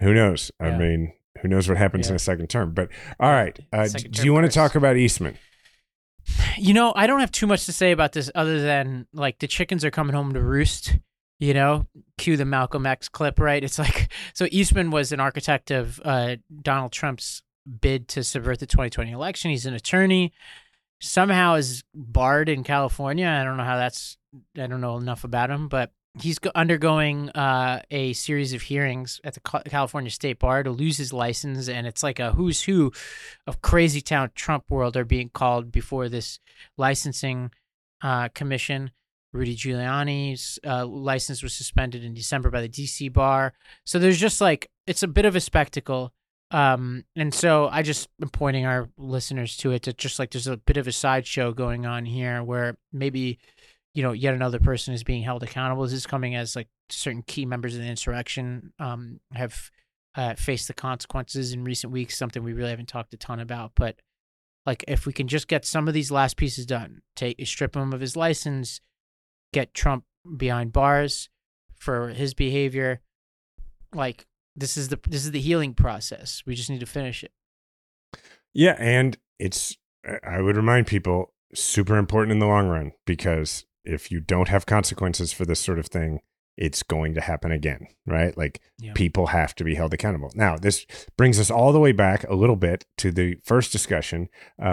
Who knows? Yeah. I mean, who knows what happens in a second term? But all right, do you want to talk about Eastman? You know, I don't have too much to say about this other than like the chickens are coming home to roost, you know, cue the Malcolm X clip, right? It's like, so Eastman was an architect of Donald Trump's bid to subvert the 2020 election. He's an attorney, somehow is barred in California. I don't know enough about him, but he's undergoing a series of hearings at the California State Bar to lose his license, and it's like a who's who of crazy town Trump world are being called before this licensing commission. Rudy Giuliani's license was suspended in December by the D.C. bar. So there's just like it's a bit of a spectacle, and so I just am pointing our listeners to it that just like there's a bit of a sideshow going on here where maybe – you know, yet another person is being held accountable. This is coming as like certain key members of the insurrection have faced the consequences in recent weeks, something we really haven't talked a ton about. But like if we can just get some of these last pieces done, strip him of his license, get Trump behind bars for his behavior, like this is the healing process. We just need to finish it. Yeah, and I would remind people, super important in the long run because if you don't have consequences for this sort of thing, it's going to happen again, right? Like people have to be held accountable. Now, this brings us all the way back a little bit to the first discussion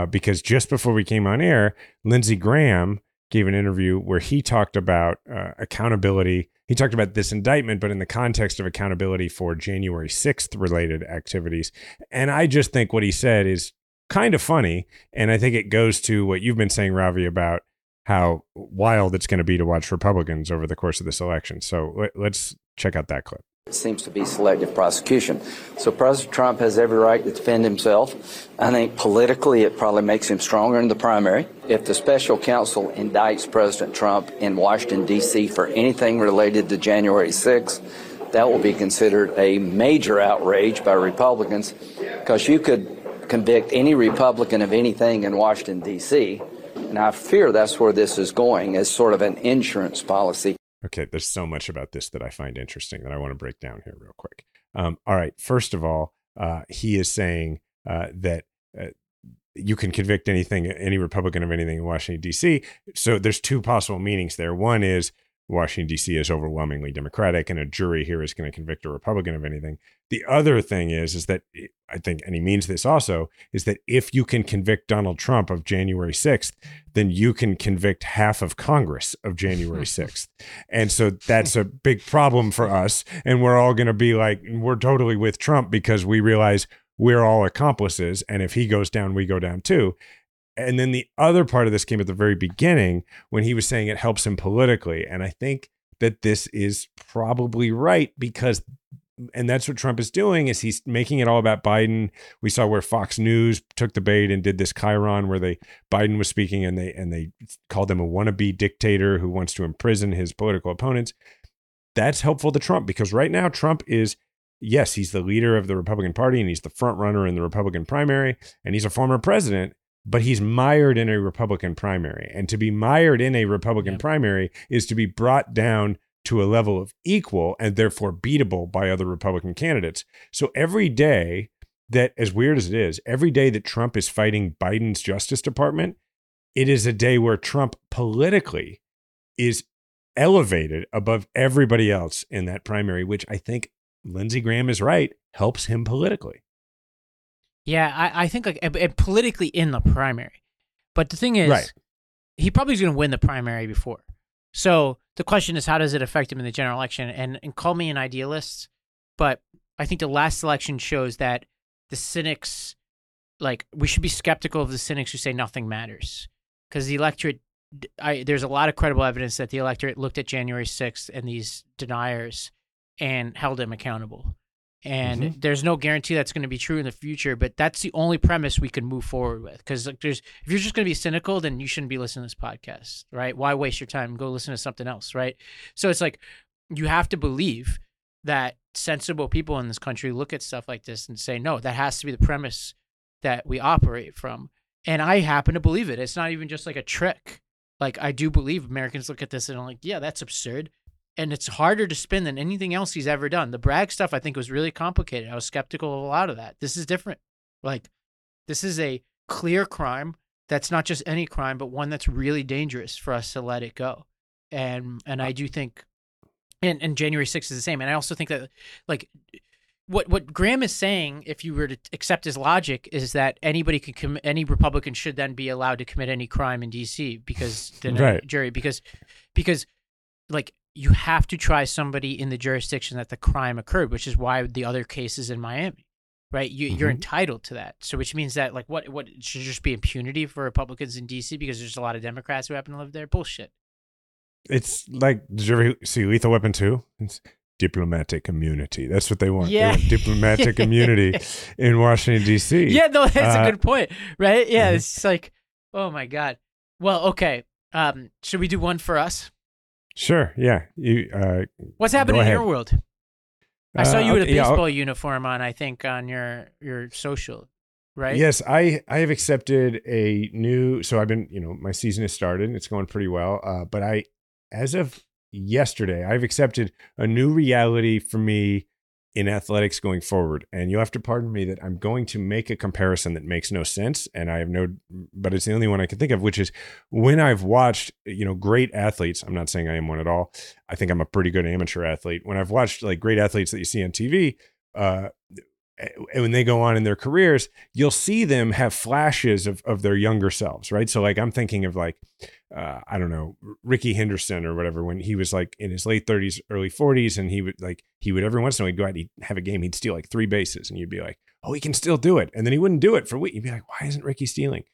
because just before we came on air, Lindsey Graham gave an interview where he talked about accountability. He talked about this indictment, but in the context of accountability for January 6th related activities. And I just think what he said is kind of funny, and I think it goes to what you've been saying, Ravi, about how wild it's going to be to watch Republicans over the course of this election. So let's check out that clip. It seems to be selective prosecution. So President Trump has every right to defend himself. I think politically it probably makes him stronger in the primary. If the special counsel indicts President Trump in Washington, D.C. for anything related to January 6th, that will be considered a major outrage by Republicans, because you could convict any Republican of anything in Washington, D.C., and I fear that's where this is going, as sort of an insurance policy. Okay, there's so much about this that I find interesting that I want to break down here real quick. All right, first of all, he is saying that you can convict anything, any Republican of anything in Washington, D.C. So there's two possible meanings there. One is Washington, D.C. is overwhelmingly Democratic, and a jury here is going to convict a Republican of anything. The other thing is that, I think, and he means this also, is that if you can convict Donald Trump of January 6th, then you can convict half of Congress of January 6th. And so that's a big problem for us. And we're all going to be like, we're totally with Trump, because we realize we're all accomplices. And if he goes down, we go down too. And then the other part of this came at the very beginning when he was saying it helps him politically. And I think that this is probably right, because, and that's what Trump is doing, is he's making it all about Biden. We saw where Fox News took the bait and did this chyron where Biden was speaking and they called him a wannabe dictator who wants to imprison his political opponents. That's helpful to Trump, because right now Trump is, yes, he's the leader of the Republican Party and he's the front runner in the Republican primary, and he's a former president. But he's mired in a Republican primary. And to be mired in a Republican primary is to be brought down to a level of equal and therefore beatable by other Republican candidates. So every day that, as weird as it is, every day that Trump is fighting Biden's Justice Department, it is a day where Trump politically is elevated above everybody else in that primary, which I think Lindsey Graham is right, helps him politically. Yeah, I think like politically in the primary. But the thing is, he probably is going to win the primary before. So the question is, how does it affect him in the general election? And call me an idealist, but I think the last election shows that the cynics, like, we should be skeptical of the cynics who say nothing matters. Because the electorate, there's a lot of credible evidence that the electorate looked at January 6th and these deniers and held them accountable. And there's no guarantee that's going to be true in the future, but that's the only premise we can move forward with. Because like, if you're just going to be cynical, then you shouldn't be listening to this podcast, right? Why waste your time? Go listen to something else, right? So it's like, you have to believe that sensible people in this country look at stuff like this and say, no, that has to be the premise that we operate from. And I happen to believe it. It's not even just like a trick. Like, I do believe Americans look at this and are like, yeah, that's absurd. And it's harder to spin than anything else he's ever done. The brag stuff, I think, was really complicated. I was skeptical of a lot of that. This is different. Like, this is a clear crime that's not just any crime, but one that's really dangerous for us to let it go. And I do think, and January 6th is the same. And I also think that, like, what Graham is saying, if you were to accept his logic, is that anybody can any Republican should then be allowed to commit any crime in D.C. because the jury, because like, you have to try somebody in the jurisdiction that the crime occurred, which is why the other case is in Miami, right? You're entitled to that. So which means that, like, what should just be impunity for Republicans in D.C. because there's a lot of Democrats who happen to live there? Bullshit. It's like, did you ever see Lethal Weapon 2? It's diplomatic immunity. That's what they want. Yeah. They want diplomatic immunity in Washington, D.C. Yeah, no, that's a good point, right? Yeah, it's like, oh my God. Well, okay. Should we do one for us? Sure. Yeah. What's happening in your world? I saw you with a baseball uniform on, I think, on your social, right? Yes, I have accepted a new. So I've been, my season has started. And it's going pretty well. But as of yesterday, I've accepted a new reality for me in athletics going forward. And you'll have to pardon me that I'm going to make a comparison that makes no sense. And I have but it's the only one I can think of, which is when I've watched, great athletes. I'm not saying I am one at all. I think I'm a pretty good amateur athlete. When I've watched like great athletes that you see on TV, and when they go on in their careers, you'll see them have flashes of their younger selves, right? So like, I'm thinking of like, I don't know, Ricky Henderson or whatever, when he was like in his late 30s, early 40s, and he would every once in a while, he'd go out and he'd have a game, he'd steal like 3 bases, and you'd be like, oh, he can still do it. And then he wouldn't do it for a week. You'd be like, why isn't Ricky stealing?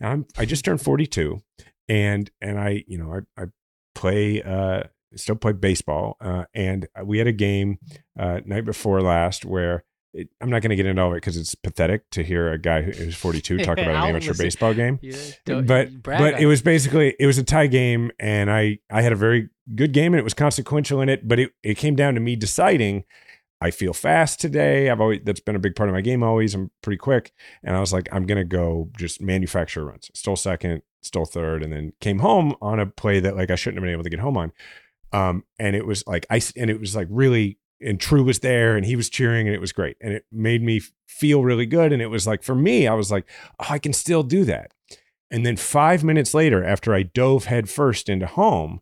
And I just turned 42, And I, you know, I play, still play baseball. And we had a game night before last where I'm not going to get into all of it because it's pathetic to hear a guy who's 42 talk about an amateur baseball game. But it was basically, it was a tie game, and I had a very good game, and it was consequential in it, but it came down to me deciding I feel fast today. That's been a big part of my game always. I'm pretty quick. And I was like, I'm going to go just manufacture runs. Stole second, stole third, and then came home on a play that like I shouldn't have been able to get home on. And it was like, really, and True was there and he was cheering and it was great. And it made me feel really good. And it was like, for me, I was like, oh, I can still do that. And then 5 minutes later, after I dove head first into home,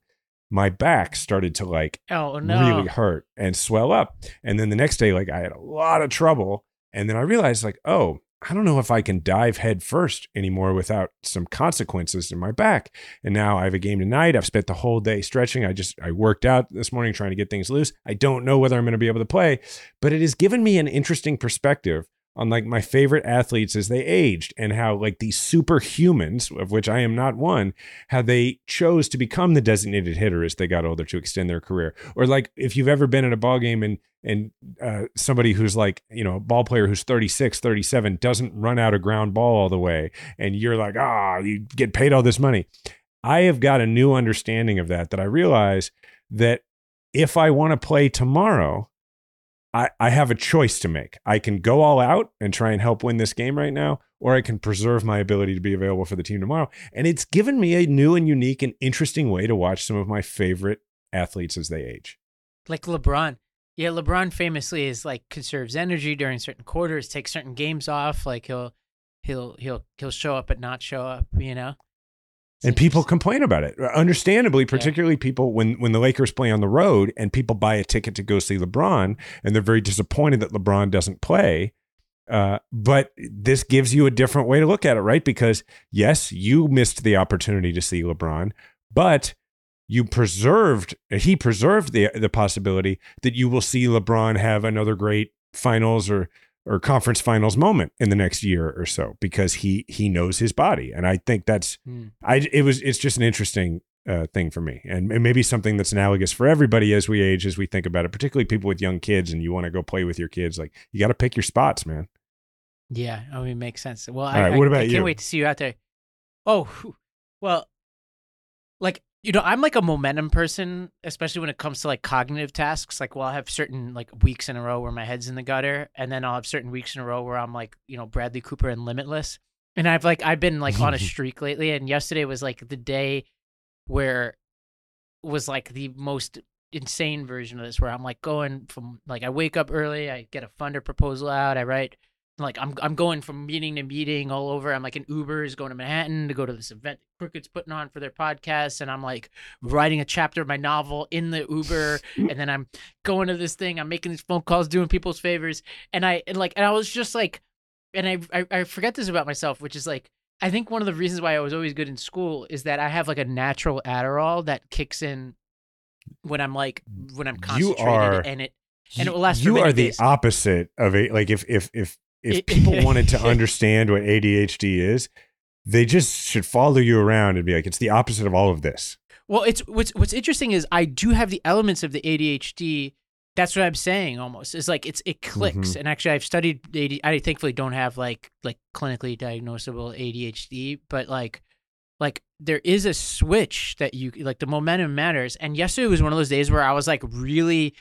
my back started to like really hurt and swell up. And then the next day, like I had a lot of trouble. And then I realized like, oh, I don't know if I can dive head first anymore without some consequences in my back. And now I have a game tonight. I've spent the whole day stretching. I worked out this morning trying to get things loose. I don't know whether I'm going to be able to play, but it has given me an interesting perspective on like my favorite athletes as they aged and how like these superhumans, of which I am not one, how they chose to become the designated hitter as they got older to extend their career. Or like if you've ever been in a ball game and somebody who's like, you know, a ball player who's 36, 37 doesn't run out a ground ball all the way. And you're like, you get paid all this money. I have got a new understanding of that I realize that if I want to play tomorrow, I have a choice to make. I can go all out and try and help win this game right now, or I can preserve my ability to be available for the team tomorrow. And it's given me a new and unique and interesting way to watch some of my favorite athletes as they age. Like LeBron. Yeah, LeBron famously is like conserves energy during certain quarters, takes certain games off. Like he'll show up but not show up, you know? And people complain about it, understandably, particularly people when the Lakers play on the road and people buy a ticket to go see LeBron and they're very disappointed that LeBron doesn't play. But this gives you a different way to look at it, right? Because yes, you missed the opportunity to see LeBron, but he preserved the possibility that you will see LeBron have another great finals or conference finals moment in the next year or so, because he knows his body. And I think that's, it's just an interesting thing for me. And maybe something that's analogous for everybody as we age, as we think about it, particularly people with young kids and you want to go play with your kids. Like you got to pick your spots, man. Yeah. I mean, it makes sense. Well, what about you? I can't wait to see you out there. Oh, well, like, you know, I'm like a momentum person, especially when it comes to like cognitive tasks. Like, well, I'll have certain like weeks in a row where my head's in the gutter, and then I'll have certain weeks in a row where I'm like, you know, Bradley Cooper and Limitless. And I've been like on a streak lately. And yesterday was like the day where was like the most insane version of this, where I'm like going from like I wake up early, I get a funder proposal out, I write. Like I'm going from meeting to meeting all over. I'm like an Uber is going to Manhattan to go to this event Crooked's putting on for their podcast, and I'm like writing a chapter of my novel in the Uber, and then I'm going to this thing. I'm making these phone calls, doing people's favors, and I was just like, and I forget this about myself, which is like I think one of the reasons why I was always good in school is that I have like a natural Adderall that kicks in when I'm concentrated, and it will last. You are the days. Opposite of it. Like if people wanted to understand what ADHD is, they just should follow you around and be like, it's the opposite of all of this. Well, it's what's interesting is I do have the elements of the ADHD. That's what I'm saying almost. It's like it clicks. Mm-hmm. And actually I've studied ADHD. I thankfully don't have like clinically diagnosable ADHD, but like there is a switch that you like the momentum matters. And yesterday was one of those days where I was like really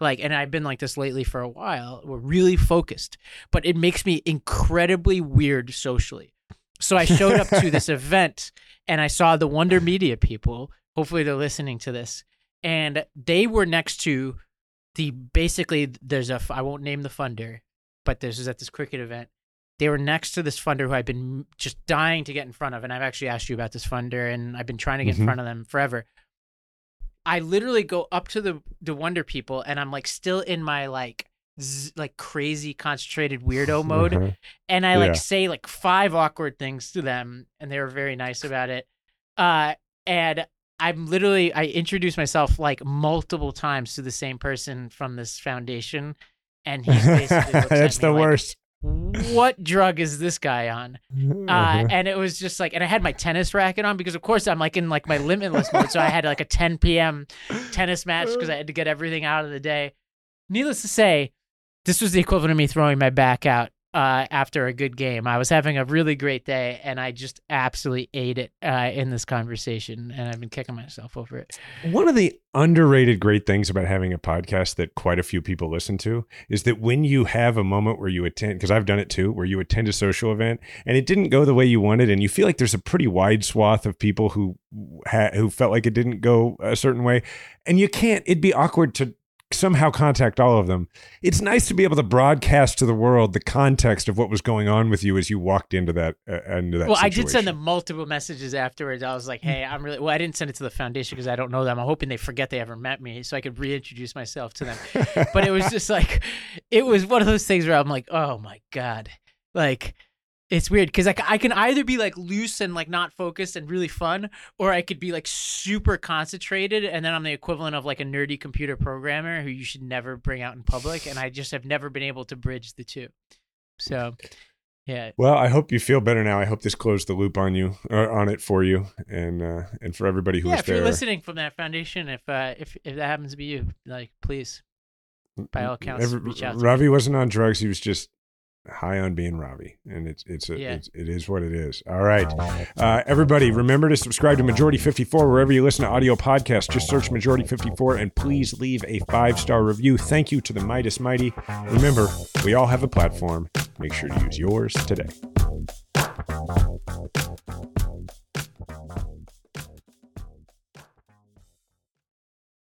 like, and I've been like this lately for a while, we're really focused, but it makes me incredibly weird socially. So I showed up to this event and I saw the Wonder Media people, hopefully they're listening to this, and they were next to I won't name the funder, but this was at this cricket event. They were next to this funder who I've been just dying to get in front of, and I've actually asked you about this funder and I've been trying to get in front of them forever. I literally go up to the Wonder people and I'm like still in my like crazy concentrated weirdo mode. Mm-hmm. And I like say like five awkward things to them and they were very nice about it. And I introduced myself like multiple times to the same person from this foundation. And he basically looks at me like, worst. what drug is this guy on? And it was just like, and I had my tennis racket on because of course I'm like in like my limitless mode. So I had like a 10 p.m. tennis match because I had to get everything out of the day. Needless to say, this was the equivalent of me throwing my back out after a good game. I was having a really great day and I just absolutely ate it in this conversation, and I've been kicking myself over it. One of the underrated great things about having a podcast that quite a few people listen to is that when you have a moment where you attend, because I've done it too, where you attend a social event and it didn't go the way you wanted and you feel like there's a pretty wide swath of people who felt like it didn't go a certain way, and you can't, it'd be awkward to somehow contact all of them. It's nice to be able to broadcast to the world the context of what was going on with you as you walked into that situation. Well, I did send them multiple messages afterwards. I was like, hey, I'm really, well, I didn't send it to the foundation because I don't know them. I'm hoping they forget they ever met me so I could reintroduce myself to them. But it was just like, it was one of those things where I'm like, oh my God. Like, it's weird because like I can either be like loose and like not focused and really fun, or I could be like super concentrated, and then I'm the equivalent of like a nerdy computer programmer who you should never bring out in public, and I just have never been able to bridge the two. So, yeah. Well, I hope you feel better now. I hope this closed the loop on you, or on it for you, and for everybody who was there. Yeah, if you're listening from that foundation, if that happens to be you, like please, by all accounts, reach out to Ravi me. Wasn't on drugs. He was just high on being Ravi, and it is what it is. All right, everybody, remember to subscribe to Majority 54 wherever you listen to audio podcasts. Just search Majority 54 and please leave a 5-star review. Thank you to the Midas Mighty. Remember, we all have a platform. Make sure to use yours today.